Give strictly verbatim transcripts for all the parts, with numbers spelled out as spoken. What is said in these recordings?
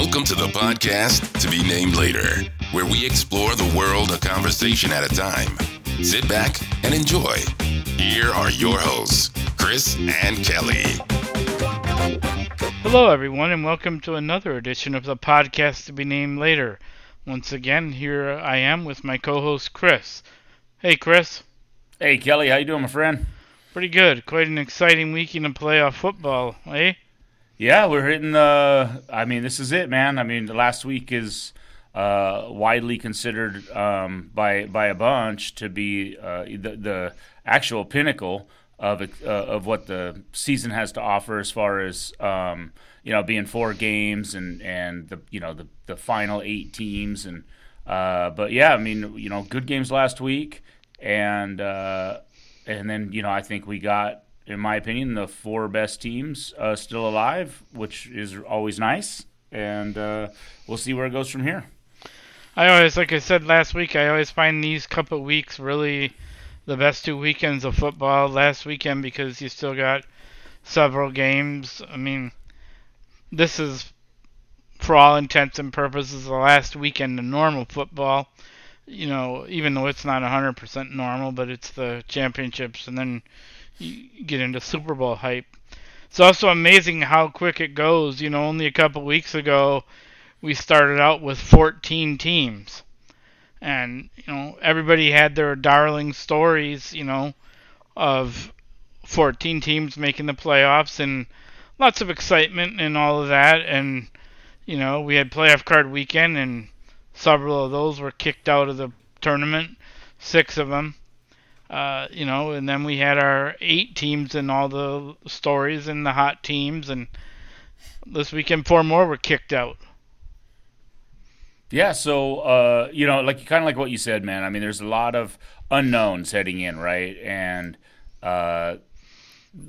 Welcome to the podcast To Be Named Later, where we explore the world a conversation at a time. Sit back and enjoy. Here are your hosts, Chris and Kelly. Hello, everyone, and welcome to another edition of the podcast To Be Named Later. Once again, here I am with my co-host, Chris. Hey, Chris. Hey, Kelly. How you doing, my friend? Pretty good. Quite an exciting weekend of playoff football, eh? Yeah, we're hitting the – I mean, this is it, man. I mean, the last week is uh, widely considered um, by by a bunch to be uh, the, the actual pinnacle of uh, of what the season has to offer as far as, um, you know, being four games and, and the you know, the, the final eight teams. and uh, But, yeah, I mean, you know, good games last week. And uh, and then, you know, I think we got – in my opinion, the four best teams uh, still alive, which is always nice, and uh, we'll see where it goes from here. I always, like I said last week, I always find these couple weeks really the best two weekends of football. Last weekend, because you still got several games. I mean, this is, for all intents and purposes, the last weekend of normal football. You know, even though it's not one hundred percent normal, but it's the championships, and then you get into Super Bowl hype. It's also amazing how quick it goes. You know, only a couple weeks ago, we started out with fourteen teams. And, you know, everybody had their darling stories, you know, of fourteen teams making the playoffs and lots of excitement and all of that. And, you know, we had playoff card weekend, and several of those were kicked out of the tournament, six of them. Uh, you know, and then we had our eight teams and all the stories and the hot teams, and this weekend four more were kicked out. Yeah, so, uh, you know, like kind of like what you said, man. I mean, there's a lot of unknowns heading in, right? And uh,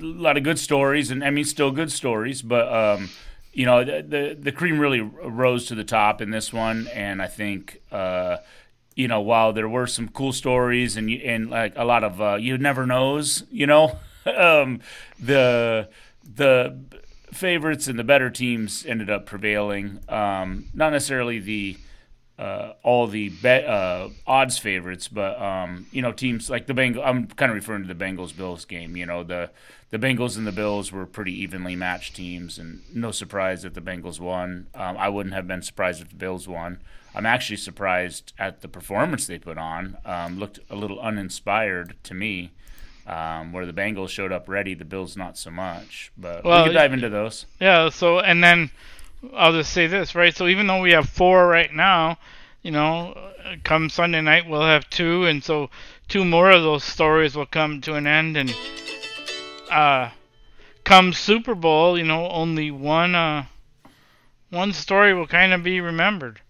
a lot of good stories, and I mean, still good stories, but, um, you know, the, the, the cream really rose to the top in this one, and I think uh, – you know, while there were some cool stories and you, and like a lot of uh, you never knows, you know, um, the the favorites and the better teams ended up prevailing. Um, not necessarily the uh, all the bet, uh, odds favorites, but um, you know, teams like the Bengals. I'm kind of referring to the Bengals-Bills game. You know, the the Bengals and the Bills were pretty evenly matched teams, and no surprise that the Bengals won. Um, I wouldn't have been surprised if the Bills won. I'm actually surprised at the performance they put on. Um, looked a little uninspired to me, um, where the Bengals showed up ready, the Bills not so much. But well, we can dive into those. Yeah, so and then I'll just say this, right? So even though we have four right now, you know, come Sunday night we'll have two, and so two more of those stories will come to an end. And uh, come Super Bowl, you know, only one uh, one story will kind of be remembered.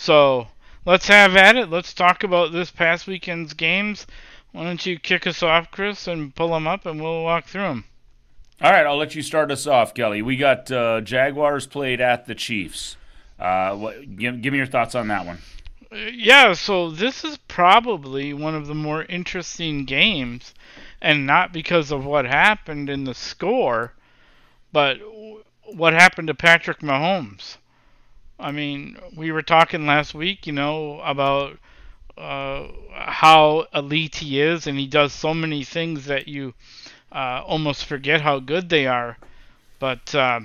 So, let's have at it. Let's talk about this past weekend's games. Why don't you kick us off, Chris, and pull them up, and we'll walk through them. All right, I'll let you start us off, Kelly. We got uh, Jaguars played at the Chiefs. Uh, what, give, give me your thoughts on that one. Yeah, so this is probably one of the more interesting games, and not because of what happened in the score, but what happened to Patrick Mahomes. I mean, we were talking last week, you know, about uh, how elite he is, and he does so many things that you uh, almost forget how good they are. But uh,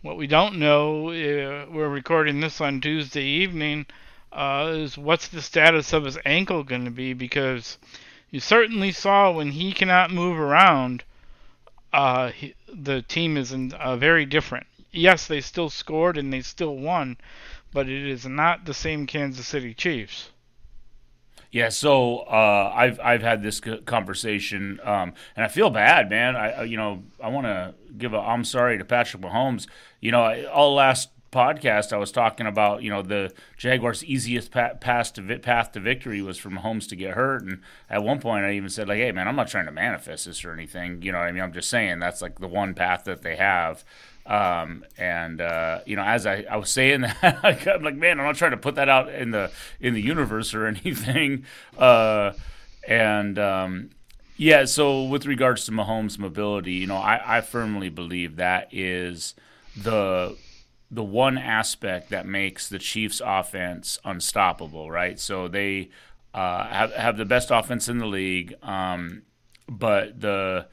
what we don't know, uh, we're recording this on Tuesday evening, uh, is what's the status of his ankle going to be? Because you certainly saw when he cannot move around, uh, he, the team is in, uh, very different. Yes, they still scored and they still won, but it is not the same Kansas City Chiefs. Yeah, so uh, I've I've had this conversation, um, and I feel bad, man. I you know I want to give a I'm sorry to Patrick Mahomes. You know, I, all last podcast I was talking about you know the Jaguars' easiest pa- pass to vi- path to victory was for Mahomes to get hurt, and at one point I even said like, hey man, I'm not trying to manifest this or anything. You know what I mean? I'm just saying that's like the one path that they have. Um, and, uh, you know, as I, I was saying that, I'm like, man, I'm not trying to put that out in the, in the universe or anything. Uh, and, um, yeah, so with regards to Mahomes' mobility, you know, I, I firmly believe that is the the one aspect that makes the Chiefs' offense unstoppable, right? So they uh, have, have the best offense in the league, um, but the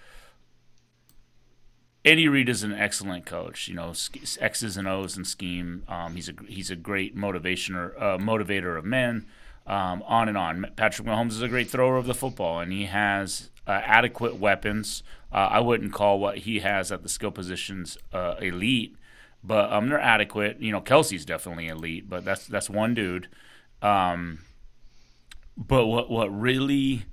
Andy Reid is an excellent coach. You know, X's and O's and scheme. Um, he's a he's a great motivationer, uh, motivator of men. Um, on and on. Patrick Mahomes is a great thrower of the football, and he has uh, adequate weapons. Uh, I wouldn't call what he has at the skill positions uh, elite, but um, they're adequate. You know, Kelsey's definitely elite, but that's that's one dude. Um, but what what really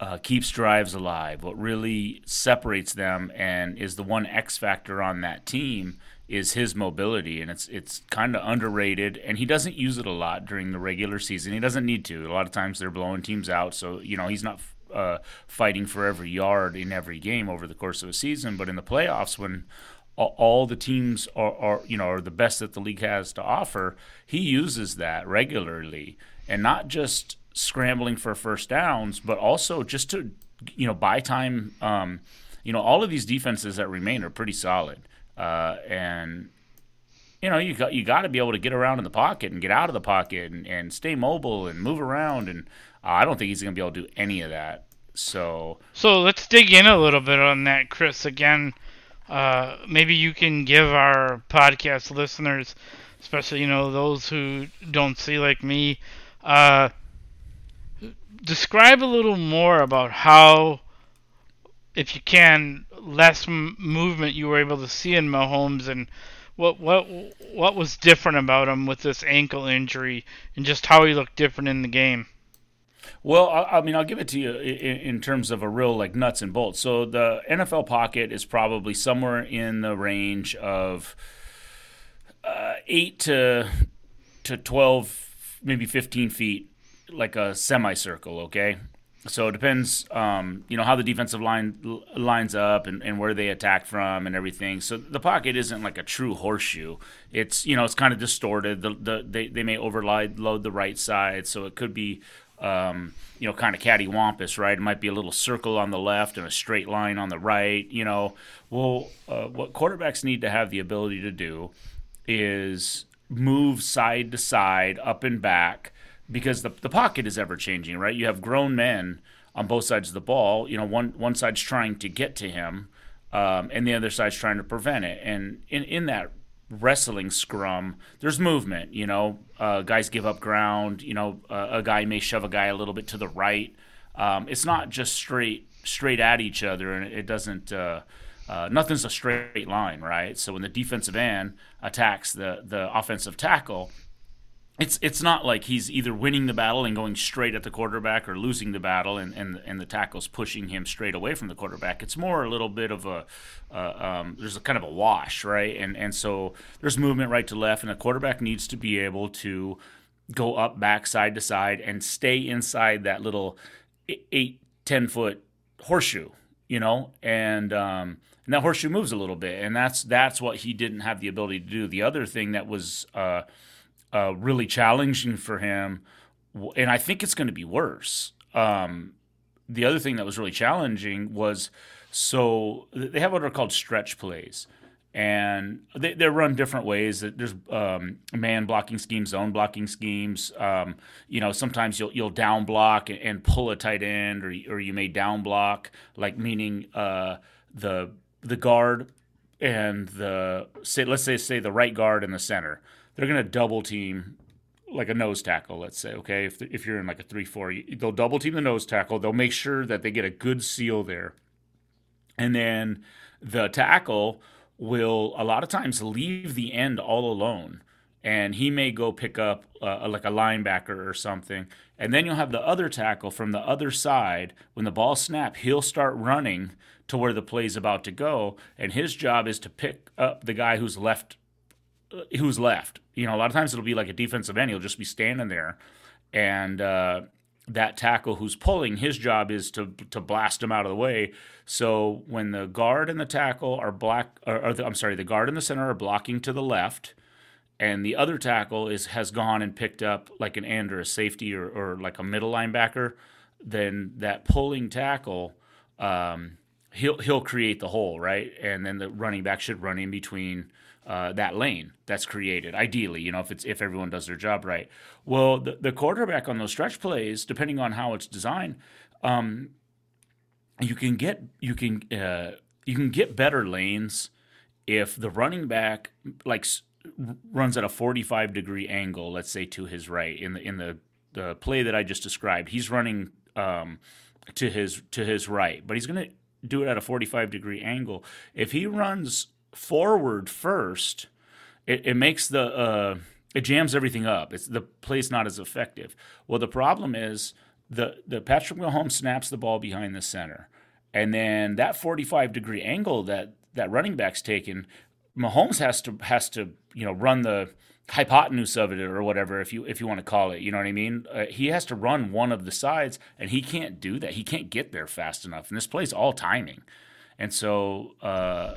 uh, keeps drives alive, what really separates them, and is the one X factor on that team, is his mobility, and it's it's kind of underrated, and he doesn't use it a lot during the regular season. He doesn't need to. A lot of times they're blowing teams out, so you know he's not uh, fighting for every yard in every game over the course of a season. But in the playoffs, when all the teams are, are you know are the best that the league has to offer, he uses that regularly, and not just scrambling for first downs, but also just to you know buy time. Um, you know all of these defenses that remain are pretty solid. Uh, and you know you got you got to be able to get around in the pocket and get out of the pocket and, and stay mobile and move around, and uh, I don't think he's going to be able to do any of that. So so let's dig in a little bit on that, Chris. Again, uh, maybe you can give our podcast listeners, especially you know those who don't see like me, uh, describe a little more about how, if you can, less m- movement you were able to see in Mahomes, and what what what was different about him with this ankle injury, and just how he looked different in the game. Well, I, I mean, I'll give it to you in, in terms of a real like nuts and bolts. So the N F L pocket is probably somewhere in the range of uh, eight to to twelve, maybe fifteen feet, like a semicircle. Okay. So it depends, um, you know, how the defensive line lines up and, and where they attack from and everything. So the pocket isn't like a true horseshoe. It's, you know, it's kind of distorted. The, the they, they may overload load the right side, so it could be, um, you know, kind of cattywampus, right? It might be a little circle on the left and a straight line on the right, you know. Well, uh, what quarterbacks need to have the ability to do is move side to side, up and back, because the the pocket is ever changing, right? You have grown men on both sides of the ball. You know, one one side's trying to get to him, um, and the other side's trying to prevent it. And in, in that wrestling scrum, there's movement. You know, uh, guys give up ground. You know, uh, a guy may shove a guy a little bit to the right. Um, it's not just straight straight at each other, and it doesn't. Uh, Uh, nothing's a straight line, right? So when the defensive end attacks the the offensive tackle, It's it's not like he's either winning the battle and going straight at the quarterback or losing the battle and, and, and the tackle's pushing him straight away from the quarterback. It's more a little bit of a uh, um, – there's a kind of a wash, right? And and so there's movement right to left, and the quarterback needs to be able to go up, back, side to side, and stay inside that little eight, ten-foot horseshoe, you know? And um, and that horseshoe moves a little bit, and that's, that's what he didn't have the ability to do. The other thing that was uh, – Uh, really challenging for him, and I think it's going to be worse. Um, the other thing that was really challenging was, so they have what are called stretch plays, and they, they run different ways. There's um, man blocking schemes, zone blocking schemes. Um, you know, sometimes you'll you'll down block and, and pull a tight end, or or you may down block, like meaning uh, the the guard and the say let's say say the right guard and the center. They're going to double team like a nose tackle, let's say, okay? If if you're in like a three four, they'll double team the nose tackle. They'll make sure that they get a good seal there. And then the tackle will a lot of times leave the end all alone. And he may go pick up uh, like a linebacker or something. And then you'll have the other tackle from the other side. When the ball snap, he'll start running to where the play's about to go. And his job is to pick up the guy who's left who's left. You know, a lot of times it'll be like a defensive end. He'll just be standing there. And uh, that tackle who's pulling, his job is to to blast him out of the way. So when the guard and the tackle are black, or, or the, I'm sorry, the guard and the center are blocking to the left, and the other tackle is has gone and picked up like an end or a safety or, or like a middle linebacker, then that pulling tackle, um, he'll, he'll create the hole, right? And then the running back should run in between uh, that lane that's created, ideally, you know, if it's if everyone does their job right. Well, the, the quarterback on those stretch plays, depending on how it's designed, um, you can get you can uh, you can get better lanes if the running back like runs at a forty-five degree angle, let's say, to his right in the in the, the play that I just described. He's running um, to his to his right, but he's going to do it at a forty-five degree angle. If he runs forward first, it, it makes the uh, it jams everything up. It's the play's not as effective. Well, the problem is the the Patrick Mahomes snaps the ball behind the center, and then that forty-five degree angle that that running back's taken, Mahomes has to has to you know run the hypotenuse of it or whatever, if you if you want to call it, you know what I mean? Uh, he has to run one of the sides, and he can't do that. He can't get there fast enough. And this play's all timing, and so uh,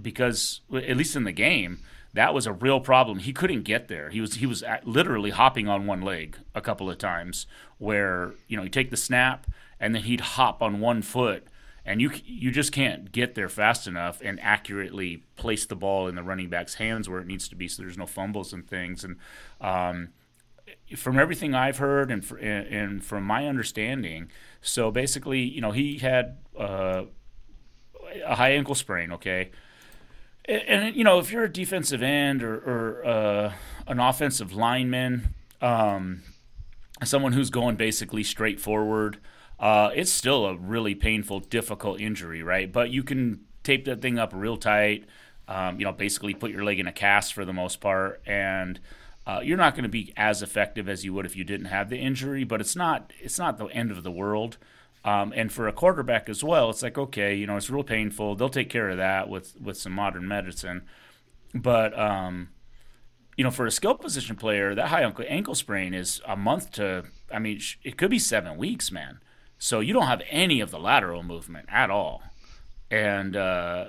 because at least in the game, that was a real problem. He couldn't get there. He was he was literally hopping on one leg a couple of times, where you know you take the snap and then he'd hop on one foot. And you you just can't get there fast enough and accurately place the ball in the running back's hands where it needs to be, so there's no fumbles and things. And um, from everything I've heard and, for, and and from my understanding, so basically, you know, he had uh, a high ankle sprain, okay? And, and, you know, if you're a defensive end or, or uh, an offensive lineman, um, someone who's going basically straight forward, Uh, it's still a really painful, difficult injury, right? But you can tape that thing up real tight, um, you know, basically put your leg in a cast for the most part, and uh, you're not going to be as effective as you would if you didn't have the injury, but it's not it's not the end of the world. Um, and for a quarterback as well, it's like, okay, you know, it's real painful. They'll take care of that with, with some modern medicine. But, um, you know, for a skill position player, that high ankle sprain is a month to, I mean, it could be seven weeks, man. So you don't have any of the lateral movement at all. And, uh,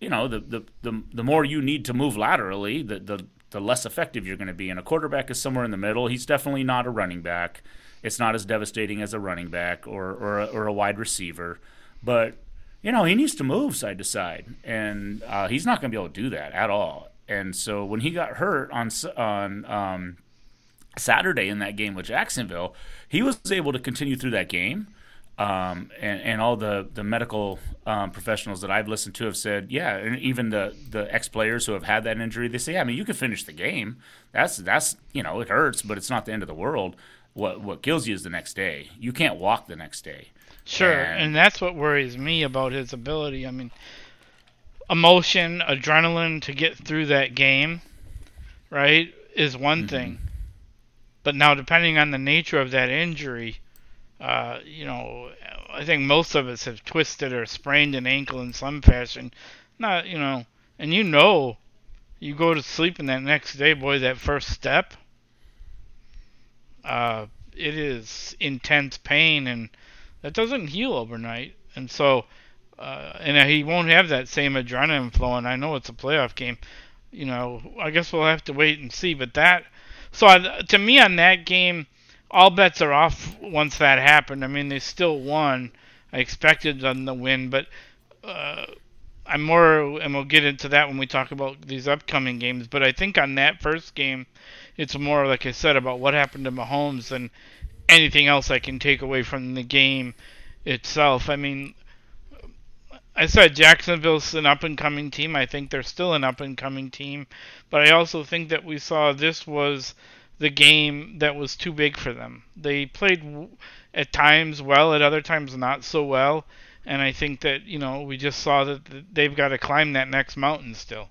you know, the, the the the more you need to move laterally, the the, the less effective you're going to be. And a quarterback is somewhere in the middle. He's definitely not a running back. It's not as devastating as a running back or, or, a, or a wide receiver. But, you know, he needs to move side to side. And uh, he's not going to be able to do that at all. And so when he got hurt on on um, – Saturday in that game with Jacksonville, he was able to continue through that game, um, and, and all the the medical um, professionals that I've listened to have said, yeah, and even the the ex players who have had that injury, they say, yeah, I mean, you can finish the game. That's that's you know, it hurts, but it's not the end of the world. What what kills you is the next day. You can't walk the next day. Sure, and, and that's what worries me about his ability. I mean, emotion, adrenaline to get through that game, right, is one mm-hmm. thing. But now, depending on the nature of that injury, uh, you know, I think most of us have twisted or sprained an ankle in some fashion. Not, you know, and you know, you go to sleep and that next day, boy, that first step, uh, it is intense pain, and that doesn't heal overnight. And so, uh, and he won't have that same adrenaline flowing. I know it's a playoff game. You know, I guess we'll have to wait and see, but that. So, to me, on that game, all bets are off once that happened. I mean, they still won. I expected them to win, but uh, I'm more, and we'll get into that when we talk about these upcoming games, but I think on that first game, it's more, like I said, about what happened to Mahomes than anything else I can take away from the game itself. I mean, I said Jacksonville's an up-and-coming team. I think they're still an up-and-coming team. But I also think that we saw this was the game that was too big for them. They played at times well, at other times not so well. And I think that, you know, we just saw that they've got to climb that next mountain still.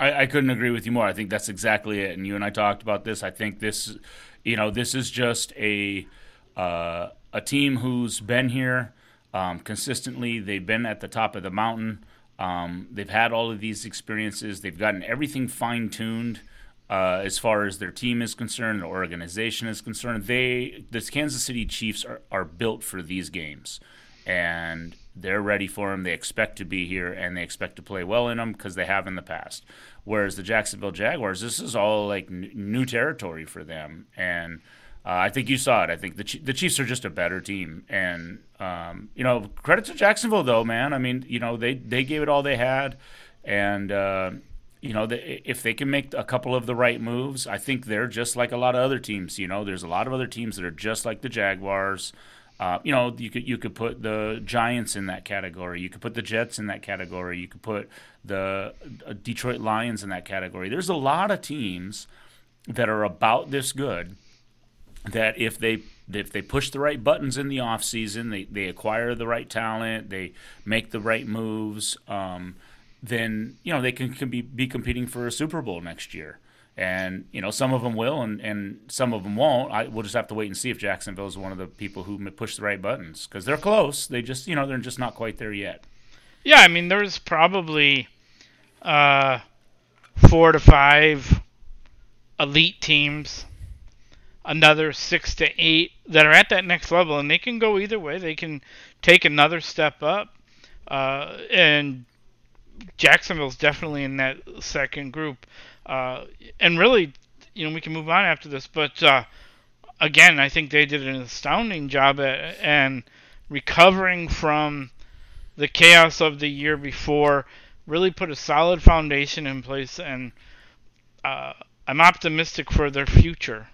I, I couldn't agree with you more. I think that's exactly it. And you and I talked about this. I think this, you know, this is just a uh, a team who's been here. Um, consistently, they've been at the top of the mountain. Um, they've had all of these experiences. They've gotten everything fine-tuned uh, as far as their team is concerned, their organization is concerned. They, the Kansas City Chiefs are, are built for these games, and they're ready for them. They expect to be here, and they expect to play well in them because they have in the past. Whereas the Jacksonville Jaguars, this is all like n- new territory for them, and Uh, I think you saw it. I think the Ch- the Chiefs are just a better team. And, um, you know, credit to Jacksonville, though, man. I mean, you know, they, they gave it all they had. And, uh, you know, the, if they can make a couple of the right moves, I think they're just like a lot of other teams. You know, there's a lot of other teams that are just like the Jaguars. Uh, you know, you could you could put the Giants in that category. You could put the Jets in that category. You could put the Detroit Lions in that category. There's a lot of teams that are about this good that if they if they push the right buttons in the offseason, they, they acquire the right talent, they make the right moves, um, then, you know, they can, can be, be competing for a Super Bowl next year. And, you know, some of them will and, and some of them won't. I, we'll just have to wait and see if Jacksonville is one of the people who push the right buttons, because they're close. They just, you know, they're just not quite there yet. Yeah, I mean, there's probably uh, four to five elite teams, another six to eight that are at that next level, and they can go either way. They can take another step up, uh, and Jacksonville's definitely in that second group. Uh, and really, you know, we can move on after this, but uh, again, I think they did an astounding job at, and recovering from the chaos of the year before, really put a solid foundation in place, and uh, I'm optimistic for their future.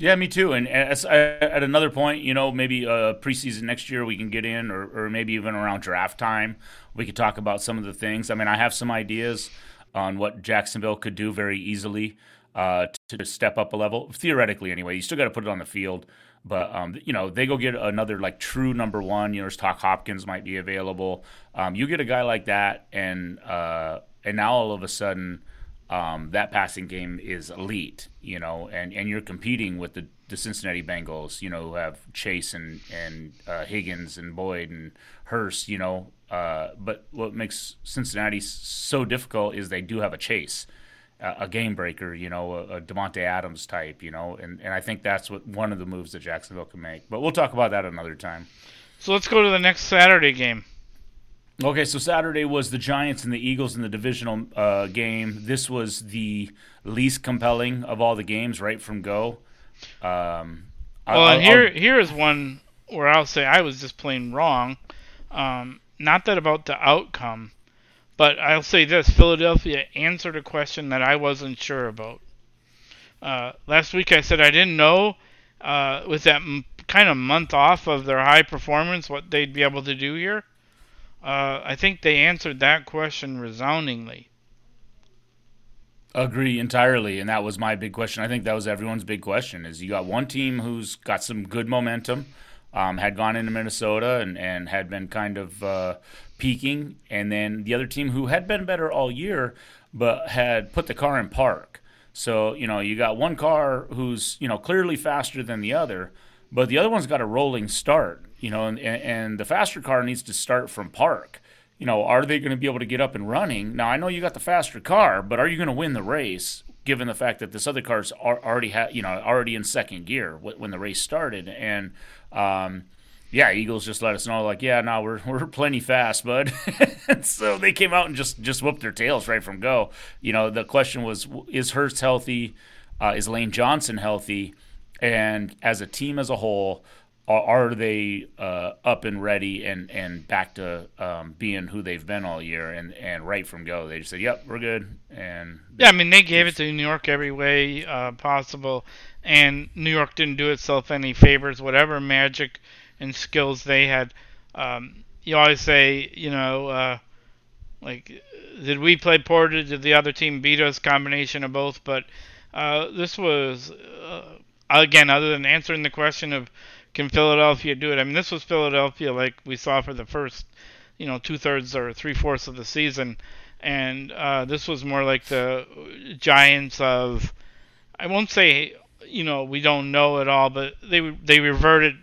Yeah, me too. And as, at another point, you know, maybe uh, preseason next year we can get in, or, or maybe even around draft time, we could talk about some of the things. I mean, I have some ideas on what Jacksonville could do very easily uh, to step up a level, theoretically anyway. You still got to put it on the field. But, um, you know, they go get another, like, true number one. You know, there's talk Hopkins might be available. Um, you get a guy like that, and uh, and now all of a sudden um, that passing game is elite, you know, and, and you're competing with the, the Cincinnati Bengals, you know, who have Chase and, and uh, Higgins and Boyd and Hurst, you know. Uh, but what makes Cincinnati so difficult is they do have a Chase, uh, a game breaker, you know, a, a Devontae Adams type, you know, and, and I think that's what one of the moves that Jacksonville can make. But we'll talk about that another time. So let's go to the next Saturday game. Okay, so Saturday was the Giants and the Eagles in the divisional uh, game. This was the least compelling of all the games right from go. Um, well, I, and here, here is one where I'll say I was just plain wrong. Um, Not that about the outcome, but I'll say this. Philadelphia answered a question that I wasn't sure about. Uh, last week I said I didn't know uh, with that m- kind of month off of their high performance what they'd be able to do here. Uh, I think they answered that question resoundingly. Agree entirely, and that was my big question. I think that was everyone's big question is you got one team who's got some good momentum, Um, had gone into Minnesota and, and had been kind of uh, peaking. And then the other team who had been better all year but had put the car in park. So, you know, you got one car who's, you know, clearly faster than the other, but the other one's got a rolling start, you know, and, and the faster car needs to start from park. You know, are they going to be able to get up and running? Now, I know you got the faster car, but are you going to win the race given the fact that this other car's are already, ha- you know, already in second gear when the race started? And Um, yeah, Eagles just let us know, like, yeah, no, we're we're plenty fast, bud. So they came out and just, just whooped their tails right from go. You know, the question was, is Hurts healthy? Uh, is Lane Johnson healthy? And as a team as a whole, are, are they uh, up and ready and, and back to um, being who they've been all year? And, and right from go, they just said, yep, we're good. And they, yeah, I mean, they gave it to New York every way uh, possible. And New York didn't do itself any favors, whatever magic and skills they had. Um, you always say, you know, uh, like, did we play poorly? Did the other team beat us? Combination of both. But uh, this was, uh, again, other than answering the question of can Philadelphia do it? I mean, this was Philadelphia like we saw for the first, you know, two-thirds or three-fourths of the season. And uh, this was more like the Giants of, I won't say, you know, we don't know at all, but they they reverted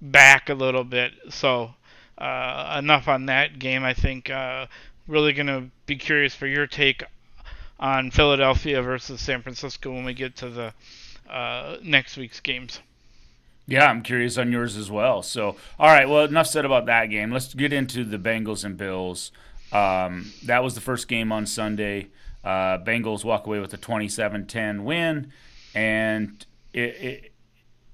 back a little bit. So uh, enough on that game. I think uh, really going to be curious for your take on Philadelphia versus San Francisco when we get to the uh, next week's games. Yeah, I'm curious on yours as well. So, all right, well, enough said about that game. Let's get into the Bengals and Bills. Um, that was the first game on Sunday. Uh, Bengals walk away with a twenty-seven ten win. And it, it,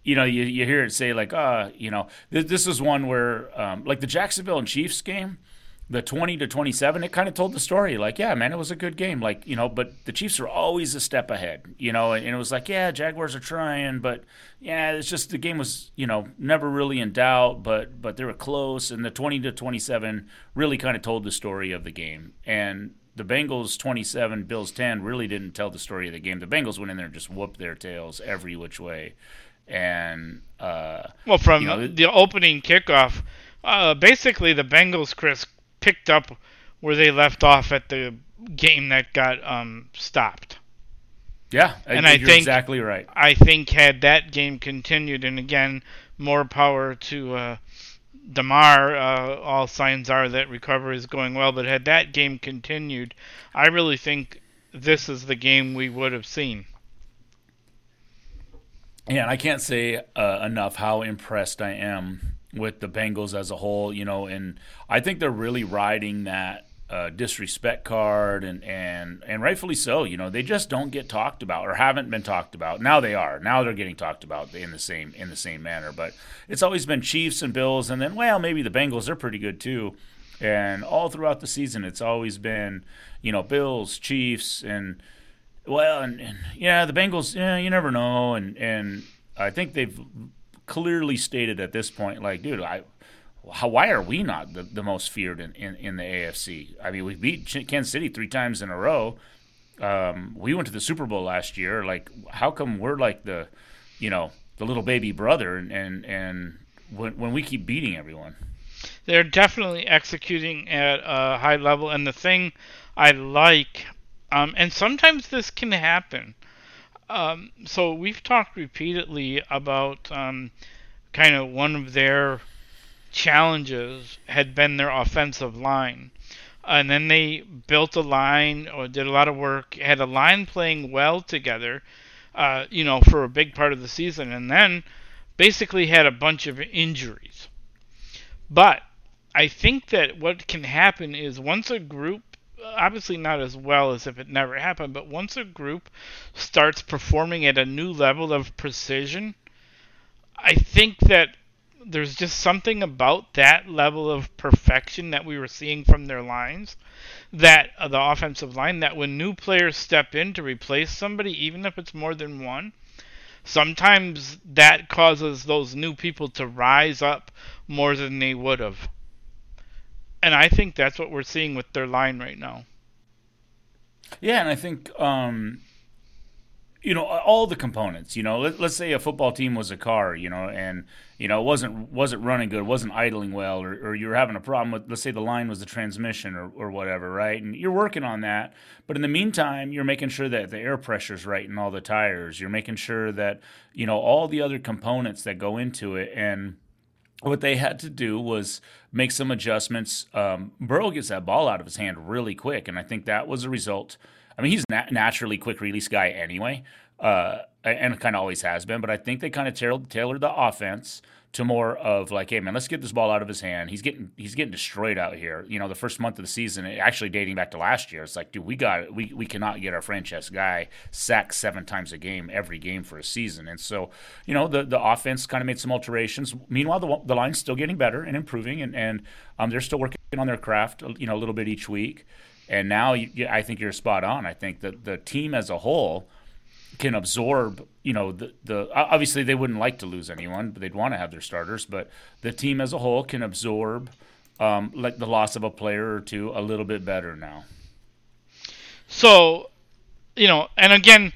you know, you, you hear it say like, uh, you know, th- this is one where um, like the Jacksonville and Chiefs game, the twenty to twenty-seven, it kind of told the story. Like, yeah, man, it was a good game. Like, you know, but the Chiefs are always a step ahead, you know, and, and it was like, yeah, Jaguars are trying, but yeah, it's just the game was, you know, never really in doubt, but but they were close. And the twenty to twenty-seven really kind of told the story of the game. And the Bengals twenty-seven, Bills ten really didn't tell the story of the game. The Bengals went in there and just whooped their tails every which way. And, uh, well, from you know, the opening kickoff, uh, basically the Bengals, Chris, picked up where they left off at the game that got um, stopped. Yeah, and I you're think, exactly right. I think had that game continued, and again, more power to uh, Damar, uh, all signs are that recovery is going well, but had that game continued, I really think this is the game we would have seen. Yeah, and I can't say uh, enough how impressed I am with the Bengals as a whole, you know, and I think they're really riding that uh, disrespect card, and, and and rightfully so. You know, they just don't get talked about or haven't been talked about. Now they are. Now they're getting talked about in the same in the same manner. But it's always been Chiefs and Bills, and then, well, maybe the Bengals are pretty good too. And all throughout the season, it's always been, you know, Bills, Chiefs, and, well, and, and yeah, the Bengals, yeah, you never know. And, and I think they've clearly stated at this point, like, dude, I, how, why are we not the, the most feared in, in, in the A F C? I mean, we beat Kansas City three times in a row. Um, we went to the Super Bowl last year. Like, how come we're like the, you know, the little baby brother, and and, and when, when we keep beating everyone? They're definitely executing at a high level. And the thing I like, um, and sometimes this can happen, Um, so we've talked repeatedly about um, kind of one of their challenges had been their offensive line. And then they built a line or did a lot of work, had a line playing well together, uh, you know, for a big part of the season, and then basically had a bunch of injuries. But I think that what can happen is once a group, obviously not as well as if it never happened, but once a group starts performing at a new level of precision, I think that there's just something about that level of perfection that we were seeing from their lines, that uh, the offensive line, that when new players step in to replace somebody, even if it's more than one, sometimes that causes those new people to rise up more than they would have. And I think that's what we're seeing with their line right now. Yeah, and I think, um, you know, all the components, you know, let, let's say a football team was a car, you know, and, you know, it wasn't, wasn't running good, wasn't idling well, or, or you were having a problem with, let's say the line was the transmission or, or whatever, right? And you're working on that. But in the meantime, you're making sure that the air pressure's right in all the tires. You're making sure that, you know, all the other components that go into it. And what they had to do was make some adjustments. Um, Burrow gets that ball out of his hand really quick, and I think that was a result. I mean, he's a naturally quick-release guy anyway, uh, and kind of always has been, but I think they kind of tailored, tailored the offense to more of like, hey, man, let's get this ball out of his hand. He's getting he's getting destroyed out here. You know, the first month of the season, actually dating back to last year, it's like, dude, we got we we cannot get our franchise guy sacked seven times a game, every game for a season. And so, you know, the, the offense kind of made some alterations. Meanwhile, the, the line's still getting better and improving, and, and um, they're still working on their craft, you know, a little bit each week. And now you, I think you're spot on. I think that the team as a whole can absorb, you know, the, the obviously they wouldn't like to lose anyone, but they'd want to have their starters, but the team as a whole can absorb um, like the loss of a player or two a little bit better now. So, you know, and again,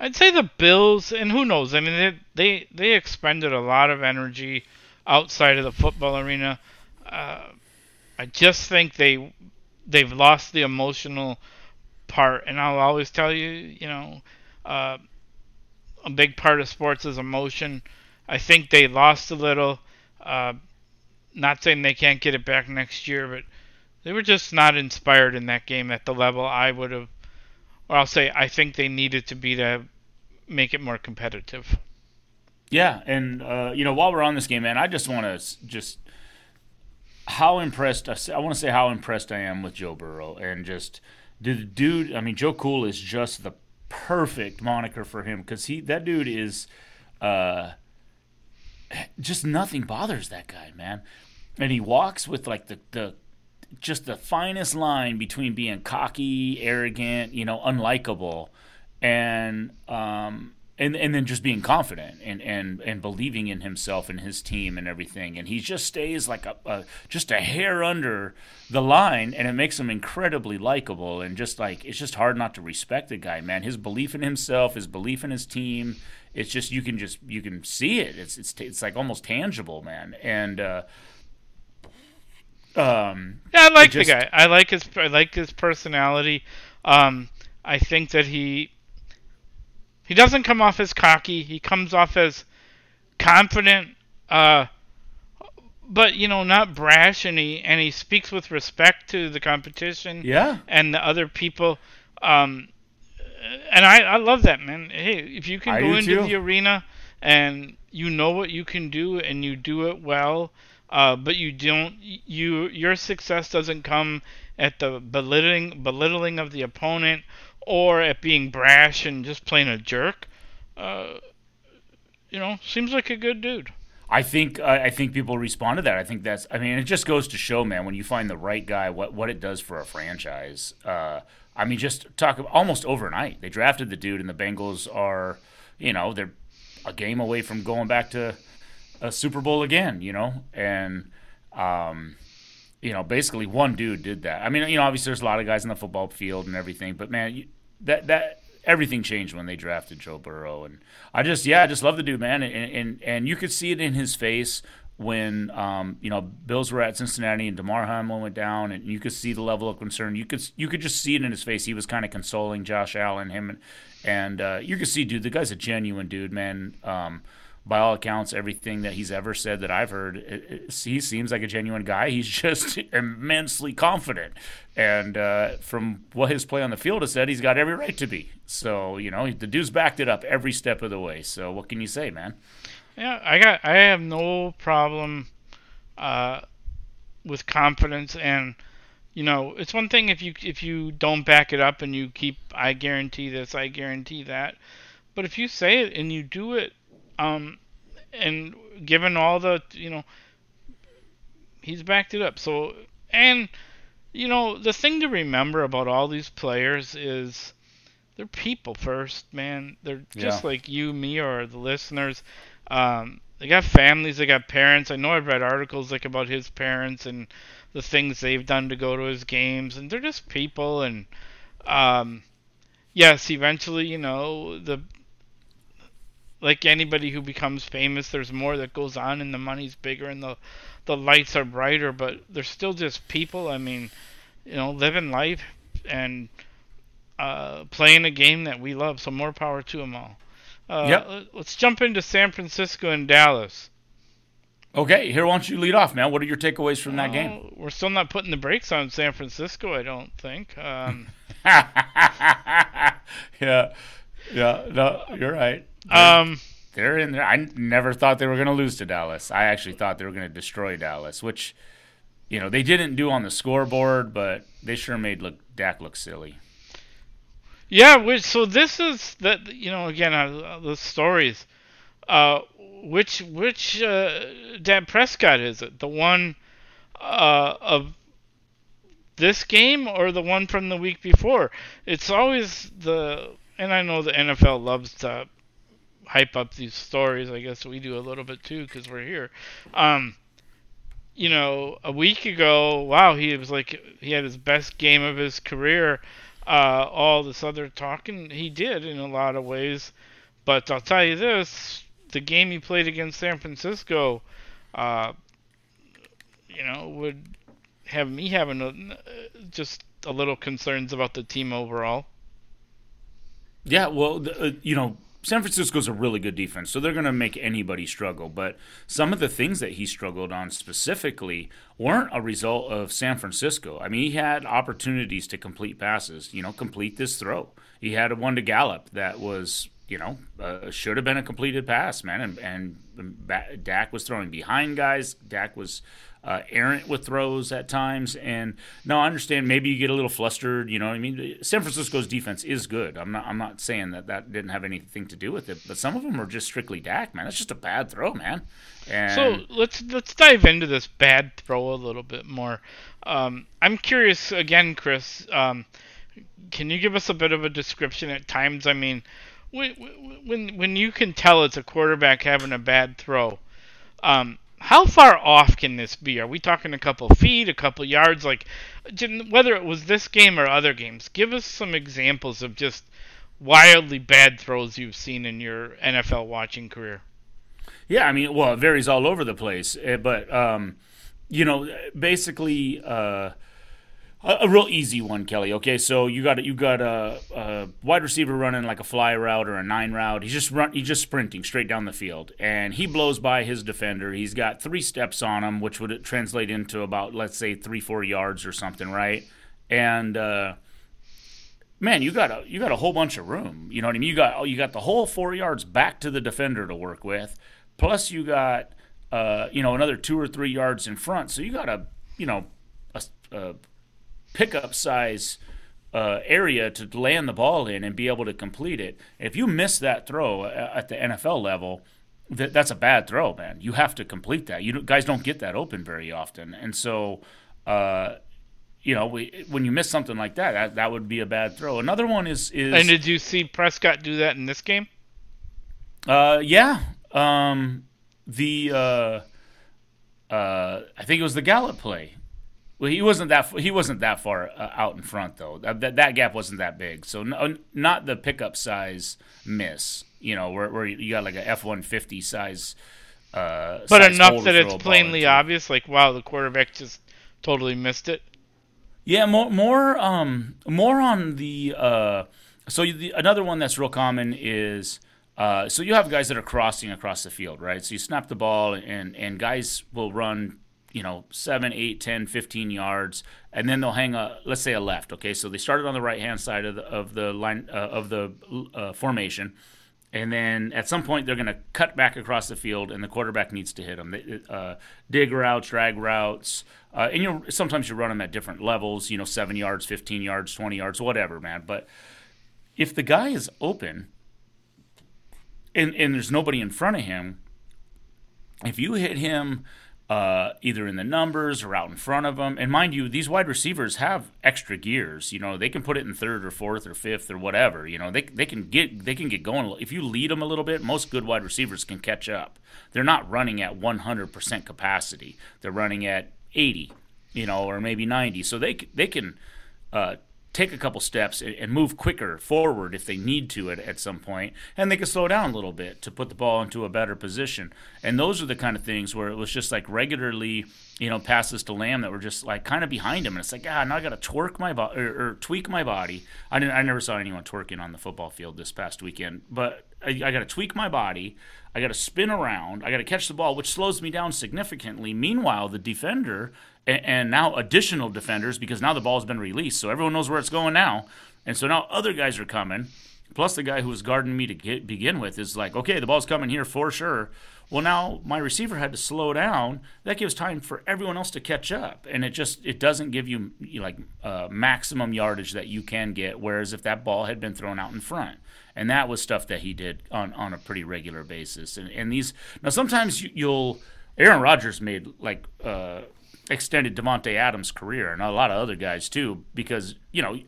I'd say the Bills, and who knows, I mean, they, they, they expended a lot of energy outside of the football arena. Uh, I just think they, they've lost the emotional part, and I'll always tell you, you know, Uh, a big part of sports is emotion. I think they lost a little. Uh, not saying they can't get it back next year, but they were just not inspired in that game at the level I would have, or I'll say I think they needed to be to make it more competitive. Yeah, and uh, you know, while we're on this game, man, I just want to just how impressed I, I want to say how impressed I am with Joe Burrow, and just the dude. I mean, Joe Cool is just the perfect moniker for him, because he that dude is uh just nothing bothers that guy, man. And he walks with like the the just the finest line between being cocky, arrogant, you know, unlikable, and um, and and then just being confident and, and, and believing in himself and his team and everything. And he just stays like a, a just a hair under the line, and it makes him incredibly likable. And just like, it's just hard not to respect the guy, man. His belief in himself, his belief in his team. It's just you can just you can see it. It's it's it's like almost tangible, man. And uh, um, yeah, I like just, the guy. I like his I like his personality. Um, I think that he he doesn't come off as cocky. He comes off as confident, uh, but you know, not brash. And he and he speaks with respect to the competition. Yeah. And the other people. Um, And I, I love that, man. Hey, if you can I go into too. the arena and you know what you can do and you do it well, uh, but you don't, you your success doesn't come at the belittling belittling of the opponent or at being brash and just playing a jerk. Uh, you know, seems like a good dude. I think uh, I think people respond to that. I think that's. I mean, it just goes to show, man, when you find the right guy, what what it does for a franchise. Uh, I mean, just talk almost overnight. They drafted the dude, and the Bengals are, you know, they're a game away from going back to a Super Bowl again, you know? And, um, you know, basically one dude did that. I mean, you know, obviously there's a lot of guys in the football field and everything, but, man, you, that that everything changed when they drafted Joe Burrow. And I just, yeah, I just love the dude, man. And, and, and you could see it in his face when, um, you know, Bills were at Cincinnati and Damar Hamlin went down, and you could see the level of concern. You could you could just see it in his face. He was kind of consoling Josh Allen, him, and, and uh, you could see, dude, the guy's a genuine dude, man. Um, by all accounts, everything that he's ever said that I've heard, it, it, he seems like a genuine guy. He's just immensely confident. And uh, from what his play on the field has said, he's got every right to be. So, you know, the dude's backed it up every step of the way. So what can you say, man? Yeah, I got. I have no problem uh, with confidence, and you know, it's one thing if you if you don't back it up and you keep, I guarantee this, I guarantee that, but if you say it and you do it, um, and given all the, you know, he's backed it up. So, and you know, the thing to remember about all these players is they're people first, man. They're just yeah. like you, me, or the listeners. Um, they got families, they got parents. I know I've read articles like about his parents and the things they've done to go to his games, and they're just people. And um, yes, eventually, you know, the like anybody who becomes famous, there's more that goes on, and the money's bigger, and the the lights are brighter. But they're still just people. I mean, you know, living life and uh, playing a game that we love. So more power to them all. Uh, yep. Let's jump into San Francisco and Dallas. Okay, here, why don't you lead off, man? What are your takeaways from that uh, game? We're still not putting the brakes on San Francisco, I don't think. Um, yeah, yeah, no, you're right. They're, um, they're in there. I never thought they were going to lose to Dallas. I actually thought they were going to destroy Dallas, which, you know, they didn't do on the scoreboard, but they sure made look, Dak look silly. Yeah, so this is that, you know, again, uh, the stories. Uh, which which uh, Dak Prescott is it? The one uh, of this game or the one from the week before? It's always the, and I know the N F L loves to hype up these stories. I guess we do a little bit too because we're here. Um, you know, a week ago, wow, he was like, he had his best game of his career. Uh, all this other talking he did in a lot of ways, but I'll tell you this: the game he played against San Francisco, uh, you know, would have me having a, just a little concerns about the team overall. Yeah, well, the, uh, you know, San Francisco's a really good defense, so they're going to make anybody struggle. But some of the things that he struggled on specifically weren't a result of San Francisco. I mean, he had opportunities to complete passes, you know, complete this throw. He had one to Gallup that was, you know, uh, should have been a completed pass, man. And, and Dak was throwing behind guys. Dak was uh, errant with throws at times. And no, I understand maybe you get a little flustered, you know what I mean? San Francisco's defense is good. I'm not I'm not saying that that didn't have anything to do with it, but some of them are just strictly Dak, man. That's just a bad throw, man. And so let's let's dive into this bad throw a little bit more. Um, I'm curious again, Chris, um, can you give us a bit of a description at times? I mean, when when when you can tell it's a quarterback having a bad throw, um, how far off can this be? Are we talking a couple feet, a couple yards? Like, whether it was this game or other games, give us some examples of just wildly bad throws you've seen in your N F L watching career. Yeah, I mean, well, it varies all over the place, but um, you know, basically. Uh, A real easy one, Kelly. Okay, so you got you got a, a wide receiver running like a fly route or a nine route. He's just run, he's just sprinting straight down the field, and he blows by his defender. He's got three steps on him, which would translate into about, let's say, three four yards or something, right? And uh, man, you got a you got a whole bunch of room. You know what I mean? You got you got the whole four yards back to the defender to work with. Plus, you got uh, you know another two or three yards in front. So you got a you know a, a pickup size uh, area to land the ball in and be able to complete it. If you miss that throw at the N F L level, that that's a bad throw, man. You have to complete that. You don't, guys don't get that open very often, and so uh, you know we, when you miss something like that, that, that would be a bad throw. Another one is, is and did you see Prescott do that in this game? Uh, yeah, um, the uh, uh, I think it was the Gallup play. Well, he wasn't that he wasn't that far uh, out in front though. That that gap wasn't that big. So no, not the pickup size miss, you know, where where you got like a F one fifty size. Uh, but size enough that it's plainly obvious, like wow, the quarterback just totally missed it. Yeah, more more um more on the uh. So the, another one that's real common is. Uh, so you have guys that are crossing across the field, right? So you snap the ball and and guys will run, you know, seven, eight, ten, fifteen yards, and then they'll hang a, let's say a left, okay? So they started on the right-hand side of the, of the line, uh, of the uh, formation, and then at some point they're going to cut back across the field, and the quarterback needs to hit them. They, uh, dig routes, drag routes, uh, and you sometimes you run them at different levels, you know, seven yards, fifteen yards, twenty yards, whatever, man. But if the guy is open and, and there's nobody in front of him, if you hit him – Uh, either in the numbers or out in front of them. And mind you, these wide receivers have extra gears. You know, they can put it in third or fourth or fifth or whatever. You know, they they can get they can get going. If you lead them a little bit, most good wide receivers can catch up. They're not running at one hundred percent capacity. They're running at eighty, you know, or maybe ninety. So they they can uh, take a couple steps and move quicker forward if they need to at, at some point, and they can slow down a little bit to put the ball into a better position. And those are the kind of things where it was just like regularly, you know, passes to Lamb that were just like kind of behind him, and it's like, ah, now I got to twerk my body or, or tweak my body. I didn't, I never saw anyone twerking on the football field this past weekend, but I, I got to tweak my body. I got to spin around. I got to catch the ball, which slows me down significantly. Meanwhile, the defender and, and now additional defenders, because now the ball's been released, so everyone knows where it's going now. And so now other guys are coming, plus the guy who was guarding me to get, begin with is like, okay, the ball's coming here for sure. Well, now my receiver had to slow down. That gives time for everyone else to catch up, and it just it doesn't give you, you know, like uh, maximum yardage that you can get, whereas if that ball had been thrown out in front. And that was stuff that he did on, on a pretty regular basis. And and these now sometimes you, you'll Aaron Rodgers made like uh, extended Devontae Adams' career, and a lot of other guys too, because you know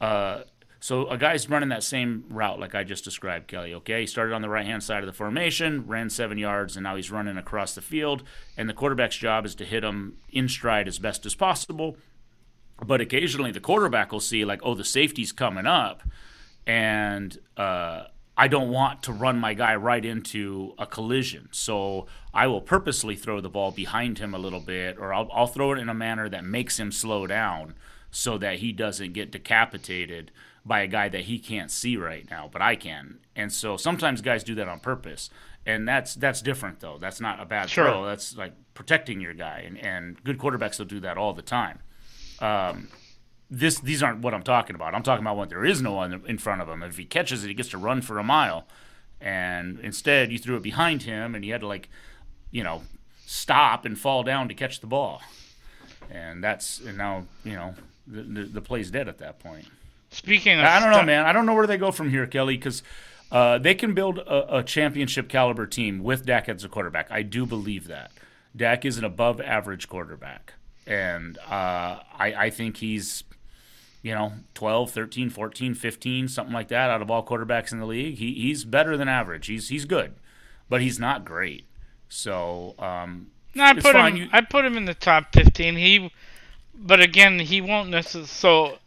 uh, so a guy's running that same route like I just described, Kelly. Okay, he started on the right hand side of the formation, ran seven yards, and now he's running across the field. And the quarterback's job is to hit him in stride as best as possible. But occasionally the quarterback will see like, oh, the safety's coming up. And uh, I don't want to run my guy right into a collision. So I will purposely throw the ball behind him a little bit, or I'll, I'll throw it in a manner that makes him slow down so that he doesn't get decapitated by a guy that he can't see right now, but I can. And so sometimes guys do that on purpose. And that's that's different, though. That's not a bad sure. throw. That's like protecting your guy. And, and good quarterbacks will do that all the time. Um This these aren't what I'm talking about. I'm talking about when there is no one in front of him. If he catches it, he gets to run for a mile. And instead, you threw it behind him, and he had to, like, you know, stop and fall down to catch the ball. And that's and now, you know, the, the, the play's dead at that point. Speaking of I don't know, st- man. I don't know where they go from here, Kelly, because uh, they can build a, a championship-caliber team with Dak as a quarterback. I do believe that. Dak is an above-average quarterback. And uh, I, I think he's, you know, twelve, thirteen, fourteen, fifteen, something like that out of all quarterbacks in the league. He, he's better than average. He's he's good, but he's not great. So um, no, I put fine. him. I put him in the top fifteen. He, but again, he won't necessarily. So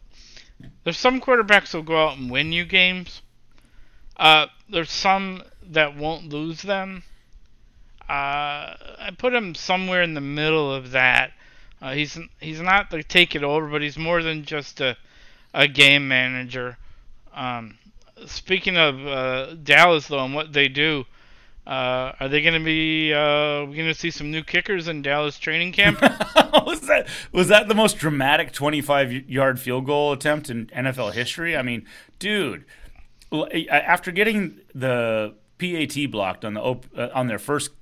there's some quarterbacks who'll go out and win you games. Uh, there's some that won't lose them. Uh, I put him somewhere in the middle of that. Uh, he's he's not the take it over, but he's more than just a a game manager. Um, speaking of uh, Dallas, though, and what they do, uh, are they going to be uh, going to see some new kickers in Dallas training camp? was that was that the most dramatic twenty-five yard field goal attempt in N F L history? I mean, dude, after getting the P A T blocked on the op- uh, on their first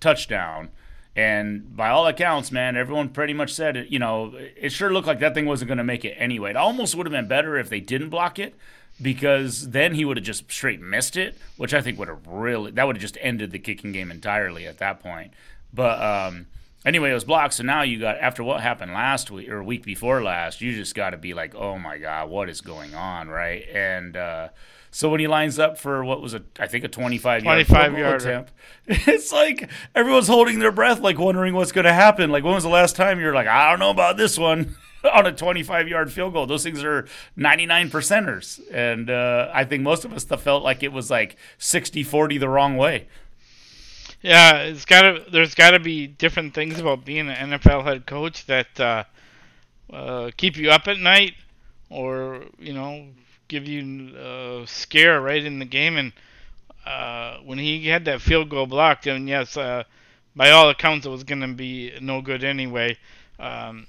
touchdown. And by all accounts, man, everyone pretty much said it. You know, it sure looked like that thing wasn't going to make it anyway. It almost would have been better if they didn't block it, because then he would have just straight missed it, which I think would have really that would have just ended the kicking game entirely at that point. But um, anyway, it was blocked. So now you got after what happened last week or week before last, you just got to be like, oh my God, what is going on, right? And uh, so when he lines up for what was a, I think a twenty-five yard attempt, it's like everyone's holding their breath, like wondering what's going to happen. Like when was the last time you were like, I don't know about this one on a twenty-five yard field goal? Those things are ninety-nine percenters. And uh, I think most of us felt like it was like sixty forty the wrong way. Yeah, it's gotta. There's got to be different things about being an N F L head coach that uh, uh, keep you up at night, or you know. give you a scare right in the game. And uh, when he had that field goal blocked, and yes, uh, by all accounts, it was going to be no good anyway. Um,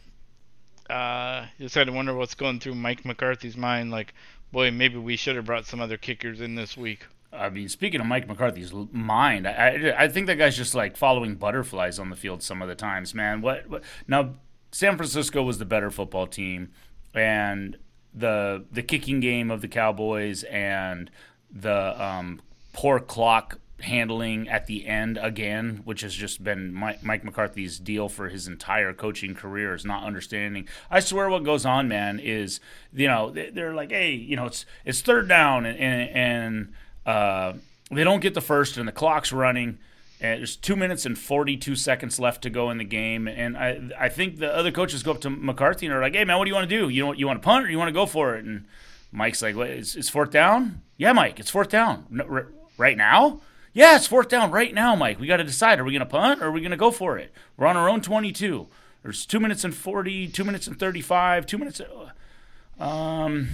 uh, you just had to wonder what's going through Mike McCarthy's mind. Like, boy, maybe we should have brought some other kickers in this week. I mean, speaking of Mike McCarthy's mind, I, I, I think that guy's just like following butterflies on the field some of the times, man. What, what? Now, San Francisco was the better football team, and the the kicking game of the Cowboys and the um, poor clock handling at the end again, which has just been Mike, Mike McCarthy's deal for his entire coaching career, is not understanding. I swear what goes on, man, is, you know, they're like, hey, you know, it's it's third down, and, and, and uh, they don't get the first, and the clock's running. And there's two minutes and forty-two seconds left to go in the game, and I I think the other coaches go up to McCarthy and are like, "Hey man, what do you want to do? You don't you want to punt or you want to go for it?" And Mike's like, "What? It's, it's fourth down? Yeah, Mike, it's fourth down no, r- right now. Yeah, it's fourth down right now, Mike. We got to decide: are we going to punt or are we going to go for it? We're on our own twenty-two. There's two minutes and forty, two minutes and thirty-five, two minutes. Um,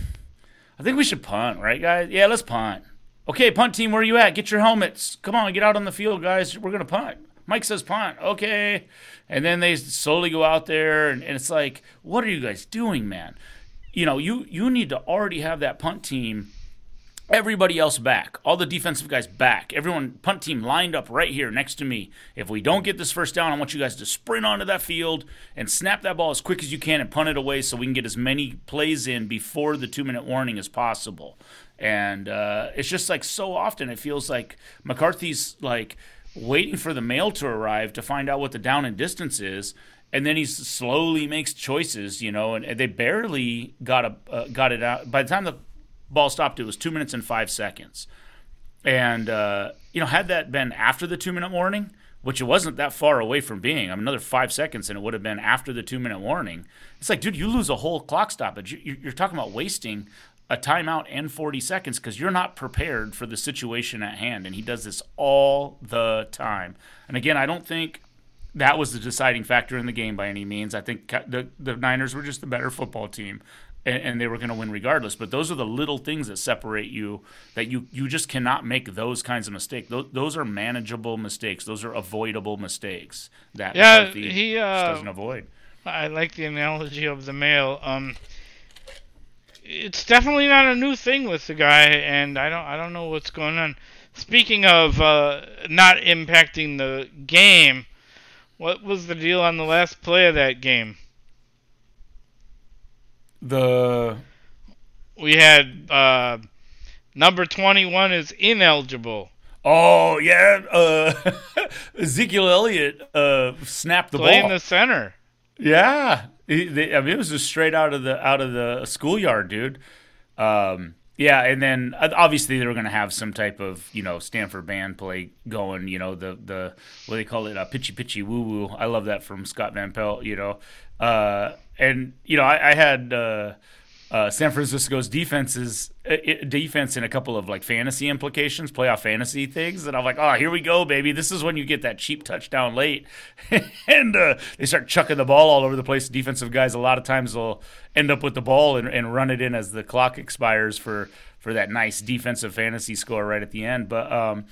I think we should punt, right, guys? Yeah, let's punt." Okay, punt team, where are you at? Get your helmets. Come on, get out on the field, guys. We're going to punt. Mike says punt. Okay. And then they slowly go out there, and, and it's like, what are you guys doing, man? You know, you, you need to already have that punt team, everybody else back, all the defensive guys back, everyone, punt team lined up right here next to me. If we don't get this first down, I want you guys to sprint onto that field and snap that ball as quick as you can and punt it away so we can get as many plays in before the two-minute warning as possible. And uh, it's just like so often it feels like McCarthy's like waiting for the mail to arrive to find out what the down and distance is, and then he slowly makes choices, you know. And, and they barely got a uh, got it out. By the time the ball stopped, it was two minutes and five seconds. And uh, you know, had that been after the two minute warning, which it wasn't that far away from being, I mean, another five seconds, and it would have been after the two minute warning. It's like, dude, you lose a whole clock stoppage. You, you're talking about wasting a timeout and forty seconds because you're not prepared for the situation at hand. And he does this all the time. And again, I don't think that was the deciding factor in the game by any means. I think the, the Niners were just the better football team, and, and they were going to win regardless. But those are the little things that separate you, that you, you just cannot make those kinds of mistakes. Those, those are manageable mistakes. Those are avoidable mistakes that yeah, he uh, just doesn't avoid. I like the analogy of the mail. Um, It's definitely not a new thing with the guy, and I don't I don't know what's going on. Speaking of uh, not impacting the game, What was the deal on the last play of that game? The we had uh, number twenty-one is ineligible. Oh yeah, uh, Ezekiel Elliott uh, snapped the ball. Playing the center. Yeah, he, they, I mean it was just straight out of the out of the schoolyard, dude. Um, yeah, and then obviously they were going to have some type of you know Stanford band play going. You know the the what do they call it? Uh, pitchy pitchy woo woo. I love that from Scott Van Pelt. You know, uh, and you know I, I had. Uh, Uh, San Francisco's defenses, it, defense in a couple of like fantasy implications, playoff fantasy things, and I'm like, oh, here we go, baby. This is when you get that cheap touchdown late, and uh, they start chucking the ball all over the place. Defensive guys a lot of times will end up with the ball and, and run it in as the clock expires for for that nice defensive fantasy score right at the end. But um,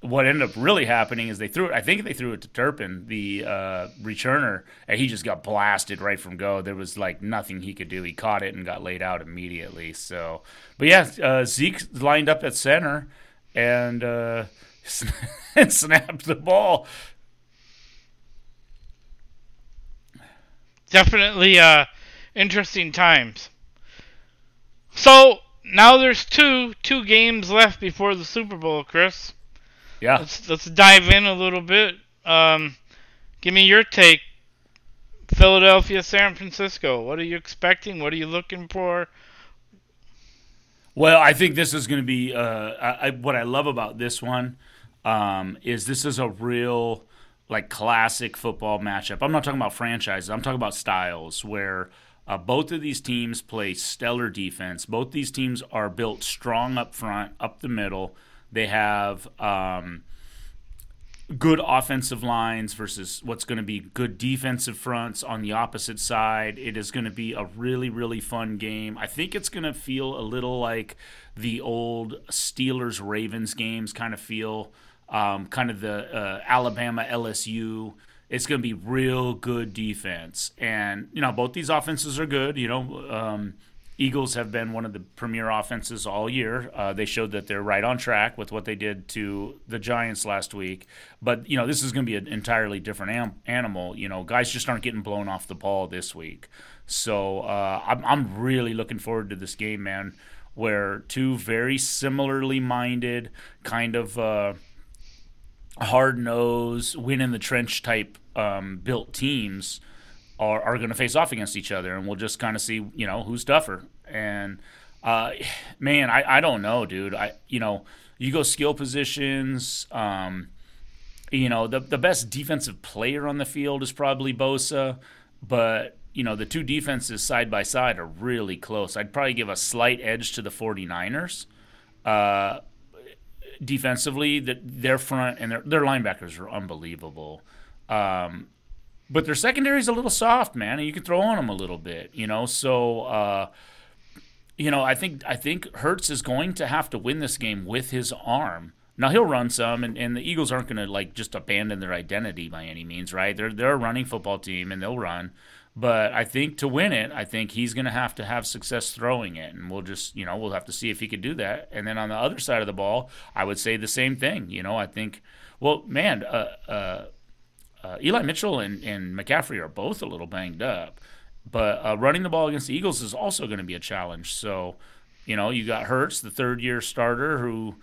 what ended up really happening is they threw it. I think they threw it to Turpin, the uh, returner, and he just got blasted right from go. There was like nothing he could do. He caught it and got laid out immediately. So, but yeah, uh, Zeke lined up at center and uh, snapped the ball. Definitely uh, interesting times. So now there's two two games left before the Super Bowl, Chris. Yeah, let's, let's dive in a little bit. Um, give me your take. Philadelphia, San Francisco. What are you expecting? What are you looking for? Well, I think this is going to be uh, I, I, what I love about this one um, is this is a real like classic football matchup. I'm not talking about franchises. I'm talking about styles where uh, both of these teams play stellar defense. Both these teams are built strong up front, up the middle. They have um, good offensive lines versus what's going to be good defensive fronts on the opposite side. It is going to be a really, really fun game. I think it's going to feel a little like the old Steelers-Ravens games kind of feel, um, kind of the uh, Alabama-L S U. It's going to be real good defense. And, you know, both these offenses are good, you know, um Eagles have been one of the premier offenses all year. Uh, they showed that they're right on track with what they did to the Giants last week. But, you know, this is going to be an entirely different am- animal. You know, guys just aren't getting blown off the ball this week. So uh, I'm, I'm really looking forward to this game, man, where two very similarly minded kind of uh, hard-nosed, win-in-the-trench type um, built teams are, are going to face off against each other, and we'll just kind of see, you know, who's tougher. And, uh, man, I, I don't know, dude. I you know, you go skill positions. Um, you know, the the best defensive player on the field is probably Bosa, but, you know, the two defenses side by side are really close. I'd probably give a slight edge to the 49ers. Uh, defensively, the, their front and their, their linebackers are unbelievable. Um But their secondary is a little soft, man, and you can throw on them a little bit, you know. So, uh, you know, I think I think Hurts is going to have to win this game with his arm. Now he'll run some, and, and the Eagles aren't going to like just abandon their identity by any means, right? They're they're a running football team, and they'll run. But I think to win it, I think he's going to have to have success throwing it, and we'll just, you know, we'll have to see if he could do that. And then on the other side of the ball, I would say the same thing, you know. I think, well, man. Uh, uh, Uh, Eli Mitchell and, and McCaffrey are both a little banged up, but uh, running the ball against the Eagles is also going to be a challenge. So, you know, you got Hurts, the third-year starter, who,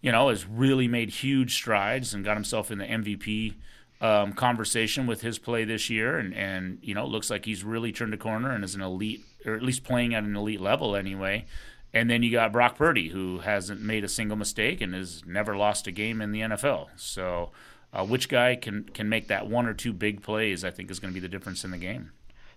you know, has really made huge strides and got himself in the M V P um, conversation with his play this year, and, and, you know, looks like he's really turned a corner and is an elite, or at least playing at an elite level anyway. And then you got Brock Purdy, who hasn't made a single mistake and has never lost a game in the N F L. So, Uh, which guy can, can make that one or two big plays, I think, is going to be the difference in the game.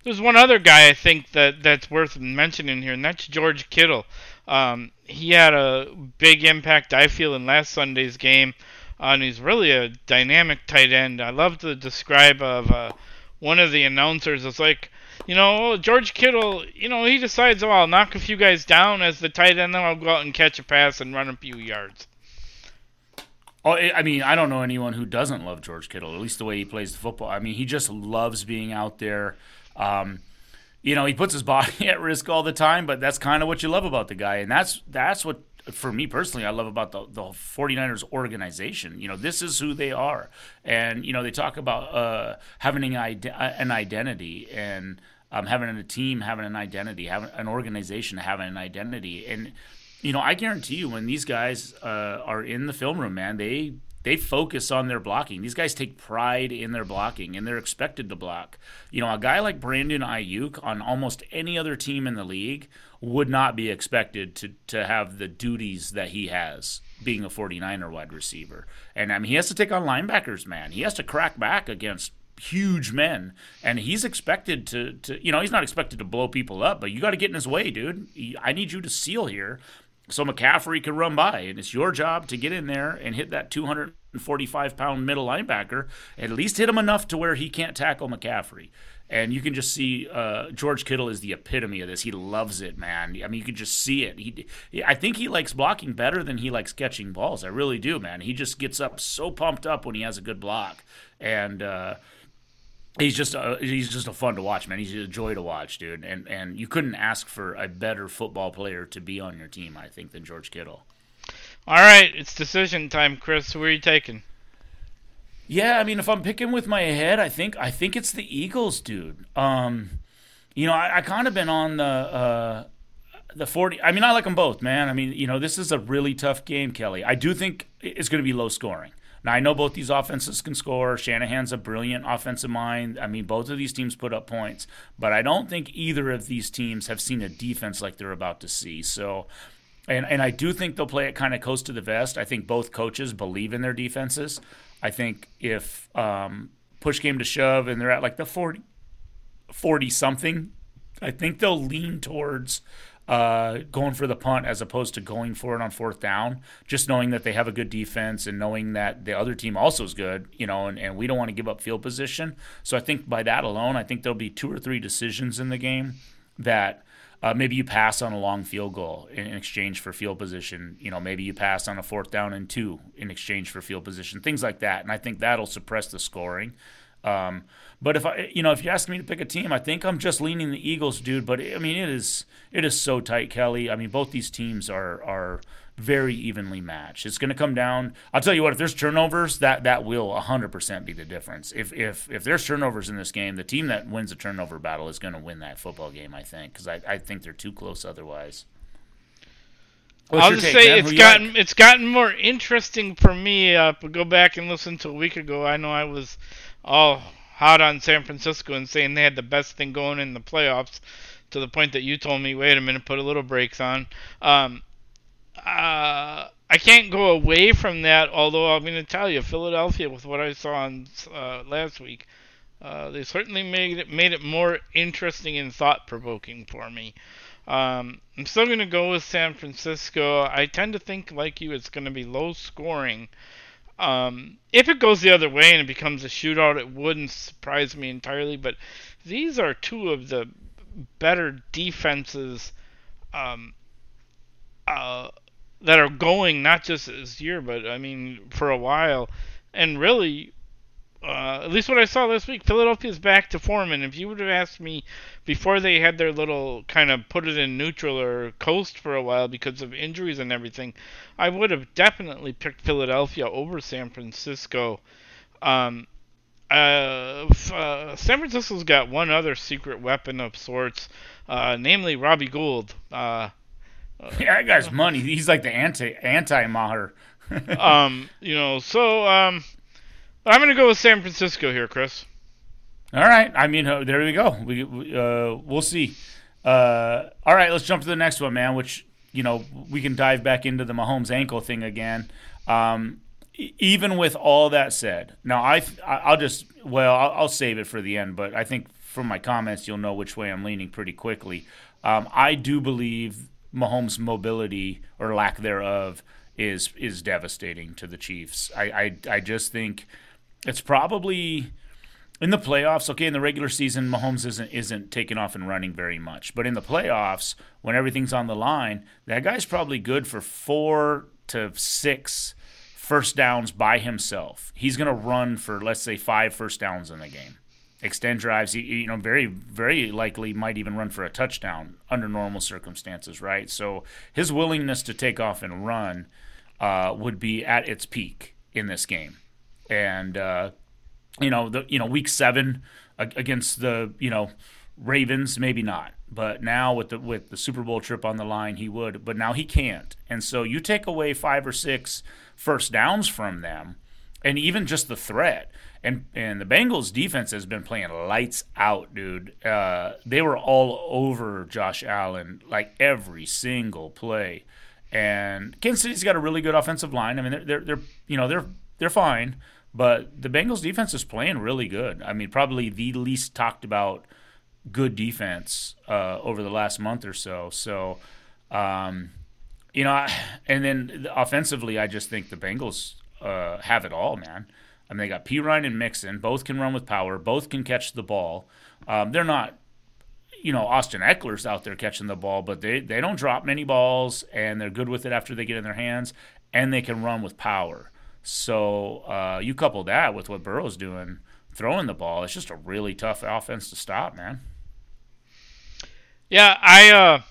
There's one other guy I think that, that's worth mentioning here, and that's George Kittle. Um, he had a big impact, I feel, in last Sunday's game, uh, and he's really a dynamic tight end. I love to describe of uh, one of the announcers. It's like, you know, George Kittle, you know, he decides, oh, I'll knock a few guys down as the tight end, then I'll go out and catch a pass and run a few yards. Oh, I mean, I don't know anyone who doesn't love George Kittle, at least the way he plays the football. I mean, he just loves being out there. Um, you know, he puts his body at risk all the time, but that's kind of what you love about the guy. And that's that's what for me personally, I love about the, the 49ers organization. You know, this is who they are. And, you know, they talk about uh, having an, ide- an identity and um, having a team, having an identity, having an organization, having an identity. And, you know, I guarantee you when these guys uh, are in the film room, man, they – They focus on their blocking. These guys take pride in their blocking, and they're expected to block. You know, a guy like Brandon Ayuk on almost any other team in the league would not be expected to to have the duties that he has being a 49er wide receiver. And, I mean, he has to take on linebackers, man. He has to crack back against huge men, and he's expected to, to you know, he's not expected to blow people up, but you got to get in his way, dude. I need you to seal here. So McCaffrey can run by, and it's your job to get in there and hit that two hundred forty-five pound middle linebacker, at least hit him enough to where he can't tackle McCaffrey. And you can just see uh, George Kittle is the epitome of this. He loves it, man. I mean, you can just see it. He, I think he likes blocking better than he likes catching balls. I really do, man. He just gets up so pumped up when he has a good block. And uh, he's just a, he's just a fun to watch, man. He's a joy to watch, dude. And and you couldn't ask for a better football player to be on your team, I think, than George Kittle. All right, it's decision time, Chris. Who are you taking? Yeah, I mean, if I'm picking with my head, I think I think it's the Eagles, dude. Um, you know, I, I kind of been on the uh, the forty. I mean, I like them both, man. I mean, you know, this is a really tough game, Kelly. I do think it's going to be low scoring. Now, I know both these offenses can score. Shanahan's a brilliant offensive mind. I mean, both of these teams put up points. But I don't think either of these teams have seen a defense like they're about to see. So, and, and I do think they'll play it kind of coast to the vest. I think both coaches believe in their defenses. I think if um, push came to shove and they're at like the forty, forty-something, I think they'll lean towards – Uh, going for the punt as opposed to going for it on fourth down, just knowing that they have a good defense and knowing that the other team also is good, you know, and, and we don't want to give up field position. So I think by that alone, I think there'll be two or three decisions in the game that uh, maybe you pass on a long field goal in, in exchange for field position. You know, maybe you pass on a fourth down and two in exchange for field position, things like that. And I think that'll suppress the scoring. Um, but if I, you know, if you ask me to pick a team, I think I'm just leaning the Eagles, dude. But I mean, it is, it is so tight, Kelly. I mean, both these teams are, are very evenly matched. It's going to come down. I'll tell you what, if there's turnovers, that, that will a hundred percent be the difference. If, if, if there's turnovers in this game, the team that wins the turnover battle is going to win that football game, I think. Cause I, I think they're too close otherwise. What's I'll just take, say man? It's gotten, like? It's gotten more interesting for me. Uh, go back and listen to a week ago. I know I was, all hot on San Francisco and saying they had the best thing going in the playoffs to the point that you told me, wait a minute, put a little brakes on. Um, uh, I can't go away from that, although I'm going to tell you, Philadelphia, with what I saw on, uh, last week, uh, they certainly made it, made it more interesting and thought-provoking for me. Um, I'm still going to go with San Francisco. I tend to think, like you, it's going to be low-scoring. Um, if it goes the other way and it becomes a shootout, it wouldn't surprise me entirely. But these are two of the better defenses um, uh, that are going not just this year, but I mean for a while. And really, uh, at least what I saw last week, Philadelphia's back to form. And if you would have asked me before they had their little kind of put it in neutral or coast for a while because of injuries and everything, I would have definitely picked Philadelphia over San Francisco. Um, uh, uh, San Francisco's got one other secret weapon of sorts, uh, namely Robbie Gould. Uh, yeah, that guy's money. He's like the anti anti Maher. um, you know, so um, I'm going to go with San Francisco here, Chris. All right. I mean, there we go. We, we uh, we'll see. Uh, all right, let's jump to the next one, man, which, you know, we can dive back into the Mahomes ankle thing again. Um, even with all that said, now I, I'll just, well, I'll, I'll save it for the end, but I think from my comments, you'll know which way I'm leaning pretty quickly. Um, I do believe Mahomes' mobility or lack thereof is, is devastating to the Chiefs. I, I, I just think it's probably – in the playoffs, okay, in the regular season, Mahomes isn't isn't taking off and running very much. But in the playoffs, when everything's on the line, that guy's probably good for four to six first downs by himself. He's going to run for, let's say, five first downs in the game. extend drives, you, you know, very, very likely might even run for a touchdown under normal circumstances, right? So his willingness to take off and run uh, would be at its peak in this game. And, uh, you know, the you know, week seven against the, you know, Ravens, maybe not. But now with the with the Super Bowl trip on the line, he would. But now he can't. And so you take away five or six first downs from them, and even just the threat. And and the Bengals defense has been playing lights out, dude. Uh, they were all over Josh Allen, like every single play. And Kansas City's got a really good offensive line. I mean, they're they're, they're you know they're they're fine, but the Bengals defense is playing really good. I mean, probably the least talked about good defense uh, over the last month or so. So, um, you know, I, and then offensively, I just think the Bengals uh, have it all, man. I mean, they got Pirine and Mixon. Both can run with power. Both can catch the ball. Um, they're not, you know, Austin Eckler's out there catching the ball, but they, they don't drop many balls, and they're good with it after they get in their hands, and they can run with power. So uh, you couple that with what Burrow's doing, throwing the ball, it's just a really tough offense to stop, man. Yeah, I, uh,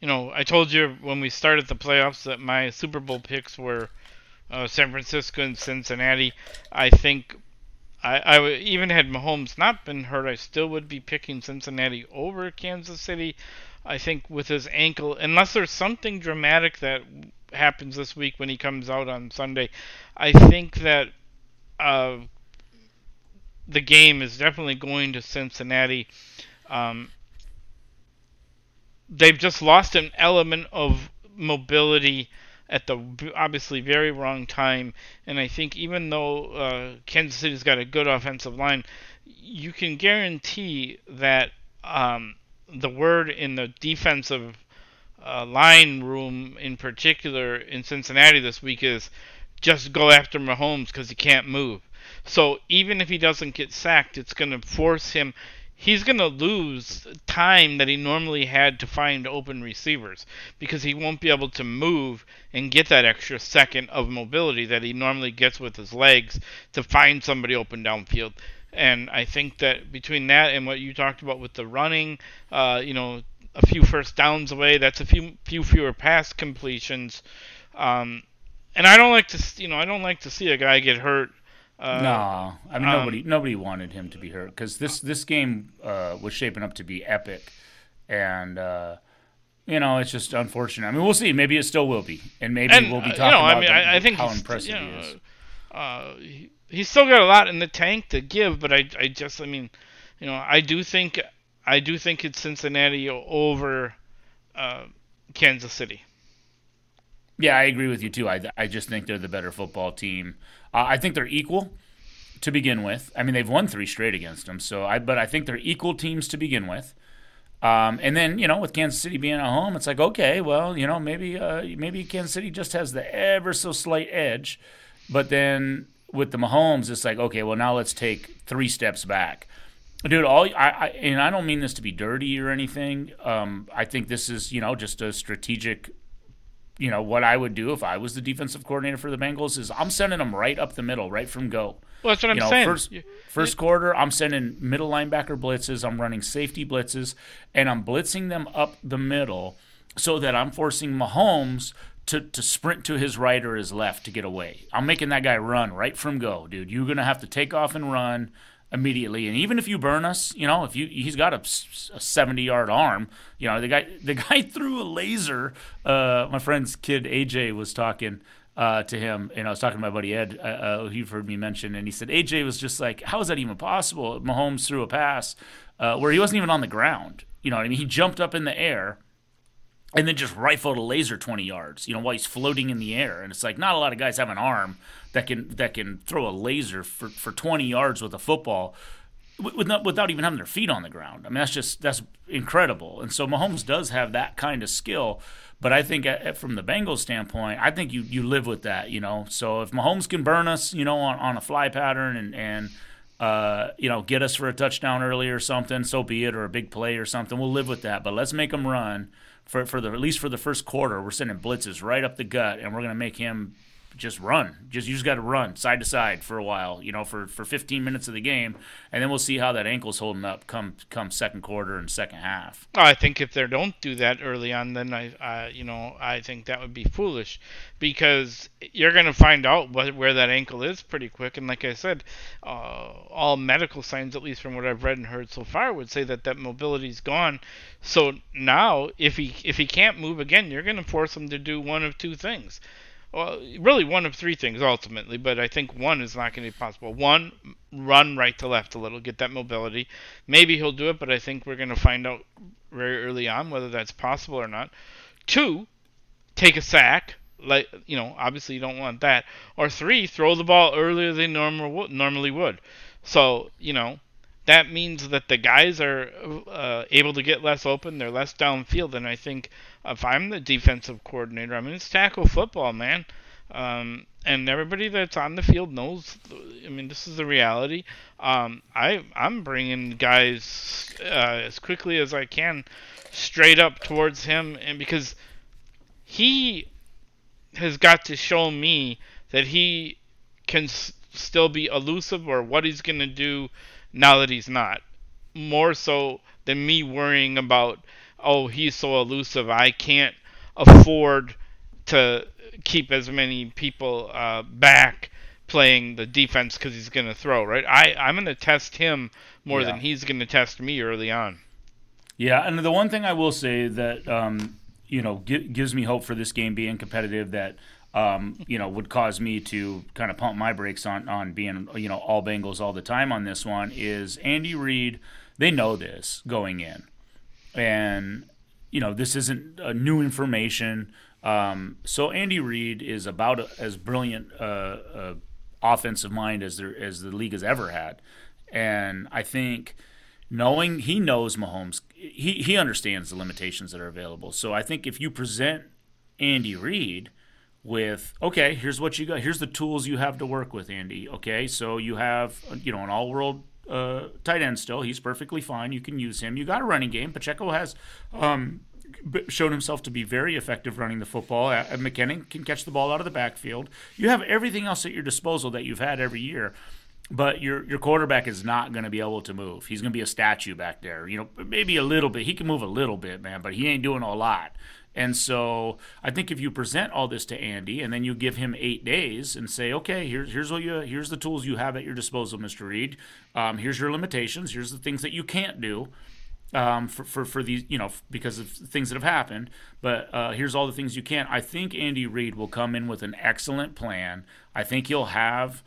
you know, I told you when we started the playoffs that my Super Bowl picks were uh, San Francisco and Cincinnati. I think I, I even had Mahomes not been hurt, I still would be picking Cincinnati over Kansas City. I think with his ankle, unless there's something dramatic that happens this week when he comes out on Sunday, I think that uh, the game is definitely going to Cincinnati. Um, They've just lost an element of mobility at the obviously very wrong time. And I think even though uh, Kansas City's got a good offensive line, you can guarantee that um, the word in the defensive uh, line room in particular in Cincinnati this week is just go after Mahomes because he can't move. So even if he doesn't get sacked, it's going to force him... He's going to lose time that he normally had to find open receivers because he won't be able to move and get that extra second of mobility that he normally gets with his legs to find somebody open downfield. And I think that between that and what you talked about with the running, uh, you know, a few first downs away, that's a few few fewer pass completions. Um, and I don't like to, you know, I don't like to see a guy get hurt. Uh, no, I mean, um, nobody nobody wanted him to be hurt because this, this game uh, was shaping up to be epic. And, uh, you know, it's just unfortunate. I mean, we'll see. Maybe it still will be. And maybe and, we'll be talking uh, you know, about I mean, the, I, I think how impressive you know, he is. Uh, he, he's still got a lot in the tank to give, but I, I just, I mean, you know, I do think I do think it's Cincinnati over uh, Kansas City. Yeah, I agree with you, too. I, I just think they're the better football team. Uh, I think they're equal to begin with. I mean, they've won three straight against them, so I, but I think they're equal teams to begin with. Um, and then, you know, with Kansas City being at home, it's like, okay, well, you know, maybe uh, maybe Kansas City just has the ever so slight edge. But then with the Mahomes, it's like, okay, well, now let's take three steps back. Dude, all I, I and I don't mean this to be dirty or anything. Um, I think this is, you know, just a strategic – you know, what I would do if I was the defensive coordinator for the Bengals is I'm sending them right up the middle, right from go. Well, that's what you I'm know, saying. First, first quarter, I'm sending middle linebacker blitzes. I'm running safety blitzes, and I'm blitzing them up the middle so that I'm forcing Mahomes to, to sprint to his right or his left to get away. I'm making that guy run right from go, dude. You're going to have to take off and run immediately. And even if you burn us, you know, if you he's got a, a seventy-yard arm, you know, the guy the guy threw a laser. Uh, my friend's kid A J was talking uh, to him, and I was talking to my buddy Ed, uh, uh, who you've heard me mention, and he said A J was just like, how is that even possible? Mahomes threw a pass uh, where he wasn't even on the ground. You know what I mean? He jumped up in the air and then just rifled a laser twenty yards, you know, while he's floating in the air. And it's like not a lot of guys have an arm that can that can throw a laser for, for twenty yards with a football without, without even having their feet on the ground. I mean, that's just that's incredible. And so Mahomes does have that kind of skill. But I think from the Bengals standpoint, I think you, you live with that, you know. So if Mahomes can burn us, you know, on, on a fly pattern and, and uh, you know, get us for a touchdown early or something, so be it, or a big play or something, we'll live with that. But let's make them run. For for the at least for the first quarter, we're sending blitzes right up the gut, and we're going to make him just run. Just you just got to run side to side for a while, you know, for, for fifteen minutes of the game, and then we'll see how that ankle's holding up come come second quarter and second half. I think if they don't do that early on, then I, I you know, I think that would be foolish, because you're going to find out what, where that ankle is pretty quick. And like I said, uh, all medical signs, at least from what I've read and heard so far, would say that that mobility's gone. So now, if he if he can't move again, you're going to force him to do one of two things. Well, really one of three things ultimately, but I think one is not going to be possible. One, run right to left a little, get that mobility. Maybe he'll do it, but I think we're going to find out very early on whether that's possible or not. Two, take a sack. Like, you know, obviously you don't want that. Or three, throw the ball earlier than normal normally would. So, you know, that means that the guys are uh, able to get less open. They're less downfield. And I think if I'm the defensive coordinator, I mean, it's tackle football, man. Um, and everybody that's on the field knows, I mean, this is the reality. Um, I, I'm bringing guys uh, as quickly as I can straight up towards him. And because he has got to show me that he can s- still be elusive, or what he's going to do now that he's not, more so than me worrying about, oh, he's so elusive, I can't afford to keep as many people uh, back playing the defense because he's going to throw, right? I, I'm going to test him more yeah. than he's going to test me early on. Yeah, and the one thing I will say that, um, you know, gi- gives me hope for this game being competitive that, Um, you know, would cause me to kind of pump my brakes on, on being, you know, all Bengals all the time on this one is Andy Reid. They know this going in. And, you know, this isn't uh, new information. Um, so Andy Reid is about a, as brilliant uh, uh, offensive mind as, there, as the league has ever had. And I think knowing he knows Mahomes, he, he understands the limitations that are available. So I think if you present Andy Reid with, okay, here's what you got, here's the tools you have to work with, Andy. Okay, so you have, you know, an all-world uh, tight end still. He's perfectly fine. You can use him. You got a running game. Pacheco has um, shown himself to be very effective running the football. Uh, McKinnon can catch the ball out of the backfield. You have everything else at your disposal that you've had every year, but your your quarterback is not going to be able to move. He's going to be a statue back there. You know, maybe a little bit. He can move a little bit, man, but he ain't doing a lot. And so I think if you present all this to Andy and then you give him eight days and say, okay, here's here's what you here's the tools you have at your disposal, Mister Reid. Um, here's your limitations. Here's the things that you can't do um, for, for for these, you know, because of things that have happened. But uh, here's all the things you can. I think Andy Reid will come in with an excellent plan. I think he'll have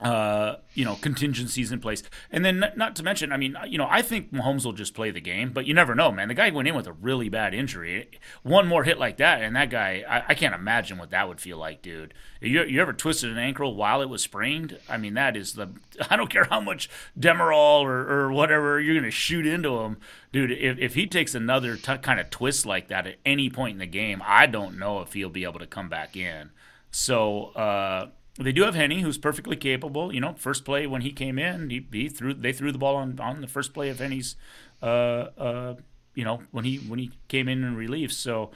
uh, you know, contingencies in place. And then not, not to mention, I mean, you know, I think Mahomes will just play the game, but you never know, man. The guy went in with a really bad injury. One more hit like that, and that guy, I, I can't imagine what that would feel like, dude. You, you ever twisted an ankle while it was sprained? I mean, that is the, I don't care how much Demerol or, or whatever, you're going to shoot into him. Dude, if, if he takes another t- kind of twist like that at any point in the game, I don't know if he'll be able to come back in. So, uh, they do have Henny, who's perfectly capable. You know, first play when he came in, he, he threw. They threw the ball on, on the first play of Henny's. Uh, uh, you know, when he when he came in in relief. So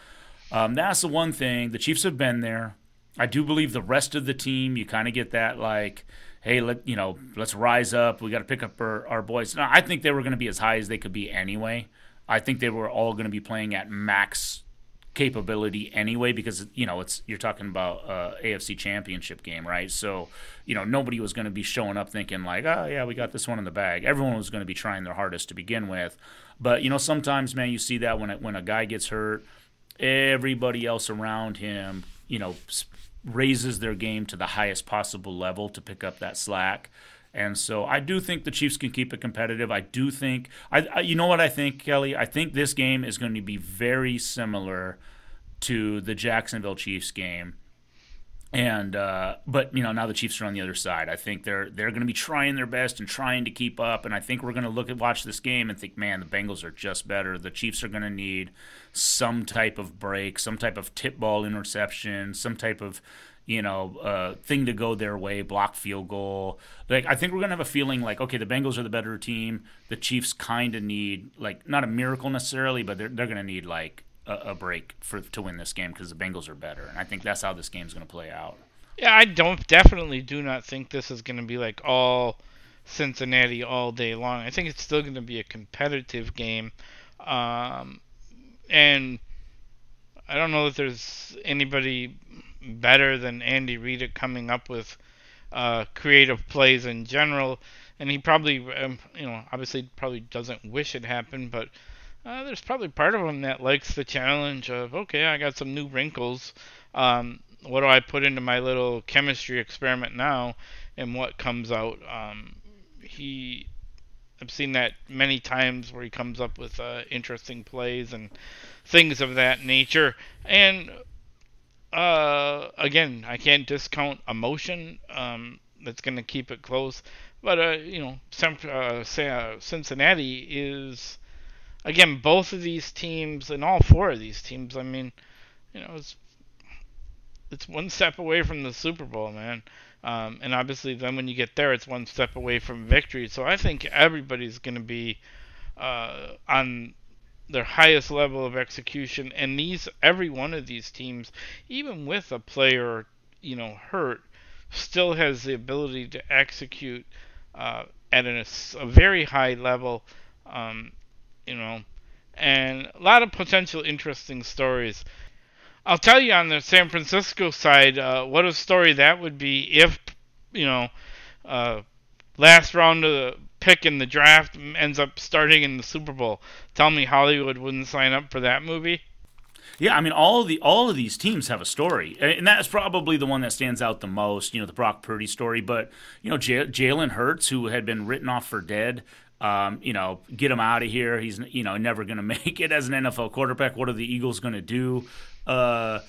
um, that's the one thing. The Chiefs have been there. I do believe the rest of the team. You kind of get that like, hey, let you know, let's rise up. We got to pick up our, our boys. Now, I think they were going to be as high as they could be anyway. I think they were all going to be playing at max capability anyway, because you know it's you're talking about uh A F C championship game, right? So you know nobody was going to be showing up thinking like, oh yeah, we got this one in the bag. Everyone was going to be trying their hardest to begin with. But you know sometimes, man, you see that when it, when a guy gets hurt, everybody else around him you know raises their game to the highest possible level to pick up that slack. And so I do think the Chiefs can keep it competitive. I do think I, I, you know what I think, Kelly? I think this game is going to be very similar to the Jacksonville Chiefs game. And uh, but you know now the Chiefs are on the other side. I think they're they're going to be trying their best and trying to keep up. And I think we're going to look at watch this game and think, man, the Bengals are just better. The Chiefs are going to need some type of break, some type of tip ball interception, some type of you know, uh, thing to go their way, block field goal. Like, I think we're going to have a feeling like, okay, the Bengals are the better team. The Chiefs kind of need, like, not a miracle necessarily, but they're, they're going to need, like, a, a break for to win this game because the Bengals are better. And I think that's how this game's going to play out. Yeah, I don't definitely do not think this is going to be like all Cincinnati all day long. I think it's still going to be a competitive game. Um, and I don't know that there's anybody better than Andy Reid at coming up with uh, creative plays in general. And he probably, um, you know, obviously probably doesn't wish it happened, but uh, there's probably part of him that likes the challenge of, okay, I got some new wrinkles. Um, what do I put into my little chemistry experiment now and what comes out? Um, he, I've seen that many times where he comes up with uh, interesting plays and things of that nature. And uh, again, I can't discount emotion. Um, that's going to keep it close. But, uh, you know, Cincinnati is, again, both of these teams and all four of these teams, I mean, you know, it's it's one step away from the Super Bowl, man. Um, and obviously then when you get there, it's one step away from victory. So I think everybody's going to be uh, on their highest level of execution. And these, every one of these teams, even with a player, you know, hurt, still has the ability to execute uh, at an, a very high level, um, you know, and a lot of potential interesting stories. I'll tell you on the San Francisco side, uh, what a story that would be if, you know, uh, last round of the pick in the draft ends up starting in the Super Bowl. Tell me Hollywood wouldn't sign up for that movie. Yeah, I mean, all of the all of these teams have a story, and that's probably the one that stands out the most. You know, the Brock Purdy story, but you know, J- Jalen Hurts, who had been written off for dead, um, you know, get him out of here. He's you know never going to make it as an N F L quarterback. What are the Eagles going to do? Uh,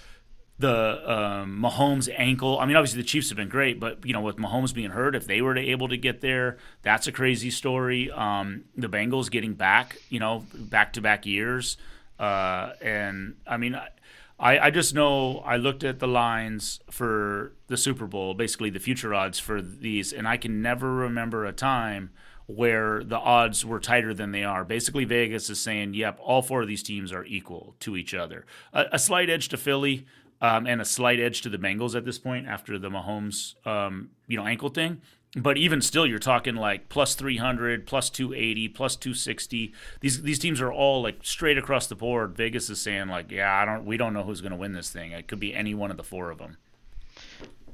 the um, Mahomes ankle. I mean, obviously the Chiefs have been great, but you know, with Mahomes being hurt, if they were to able to get there, that's a crazy story. Um, the Bengals getting back, you know, back to back years. Uh, and I mean, I, I just know I looked at the lines for the Super Bowl, basically the future odds for these, and I can never remember a time where the odds were tighter than they are. Basically, Vegas is saying, yep, all four of these teams are equal to each other. A, a slight edge to Philly um, and a slight edge to the Bengals at this point after the Mahomes, um, you know, ankle thing. But even still, you're talking like plus three hundred, plus two eighty, plus two sixty. These these teams are all like straight across the board. Vegas is saying like, yeah, I don't, we don't know who's going to win this thing. It could be any one of the four of them.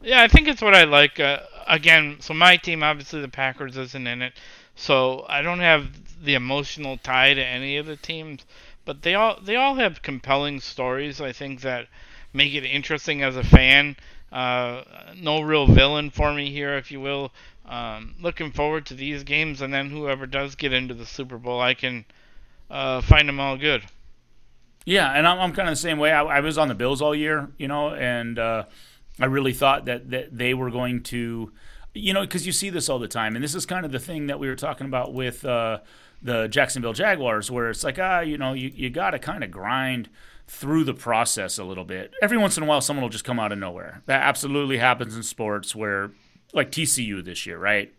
Yeah, I think it's what I like. Uh, again, so my team, obviously the Packers isn't in it, so I don't have the emotional tie to any of the teams. But they all they all have compelling stories, I think, that make it interesting as a fan. Uh, no real villain for me here, if you will. Um, looking forward to these games, and then whoever does get into the Super Bowl, I can uh, find them all good. Yeah, and I'm, I'm kind of the same way. I, I was on the Bills all year, you know, and uh, I really thought that, that they were going to, you know, because you see this all the time, and this is kind of the thing that we were talking about with uh, the Jacksonville Jaguars, where it's like, ah, you know, you, you got to kind of grind through the process a little bit. Every once in a while, someone will just come out of nowhere. That absolutely happens in sports where, like T C U this year, right?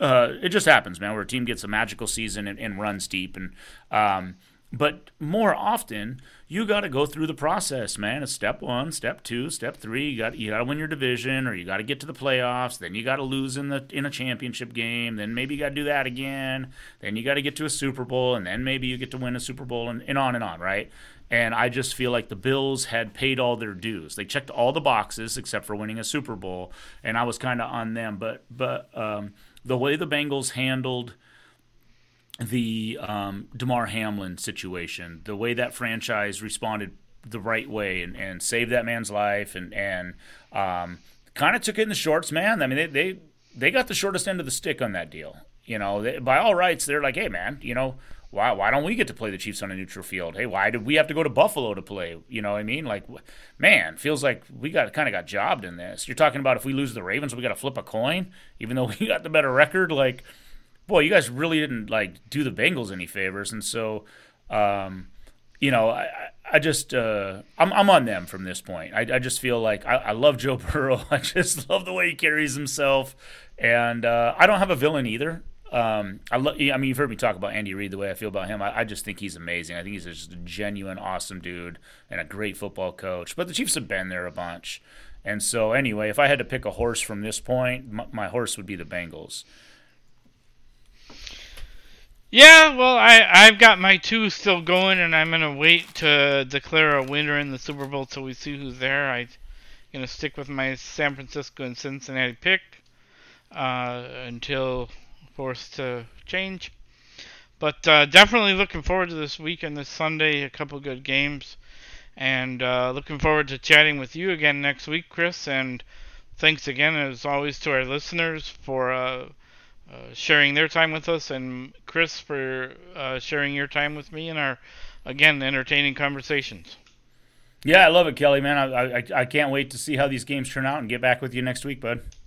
Uh, it just happens, man, where a team gets a magical season and, and runs deep. And um, but more often, you got to go through the process, man. It's step one, step two, step three. You got you got to win your division, or you got to get to the playoffs. Then you got to lose in the in a championship game. Then maybe you got to do that again. Then you got to get to a Super Bowl, and then maybe you get to win a Super Bowl, and, and on and on, right? And I just feel like the Bills had paid all their dues. They checked all the boxes except for winning a Super Bowl, and I was kind of on them. But but um, the way the Bengals handled the um, Damar Hamlin situation, the way that franchise responded the right way and, and saved that man's life and, and um, kind of took it in the shorts, man. I mean, they, they, they got the shortest end of the stick on that deal. You know, they, by all rights, they're like, hey, man, you know, Why, why don't we get to play the Chiefs on a neutral field? Hey, why did we have to go to Buffalo to play? You know what I mean? Like, man, feels like we got kind of got jobbed in this. You're talking about if we lose the Ravens, we got to flip a coin, even though we got the better record. Like, boy, you guys really didn't, like, do the Bengals any favors. And so, um, you know, I, I just uh, – I'm, I'm on them from this point. I, I just feel like I, I love Joe Burrow. I just love the way he carries himself. And uh, I don't have a villain either. Um, I, lo- I mean, you've heard me talk about Andy Reid, the way I feel about him. I, I just think he's amazing. I think he's just a genuine, awesome dude and a great football coach. But the Chiefs have been there a bunch. And so anyway, if I had to pick a horse from this point, my, my horse would be the Bengals. Yeah, well, I, I've got my two still going, and I'm going to wait to declare a winner in the Super Bowl till we see who's there. I'm going to stick with my San Francisco and Cincinnati pick uh, until forced to change. But uh, definitely looking forward to this weekend, this Sunday, a couple good games. And uh, looking forward to chatting with you again next week, Chris. And thanks again, as always, to our listeners for... Uh, Uh, sharing their time with us, and Chris for uh, sharing your time with me in our, again, entertaining conversations. Yeah, I love it, Kelly, man. I, I I can't wait to see how these games turn out and get back with you next week, bud.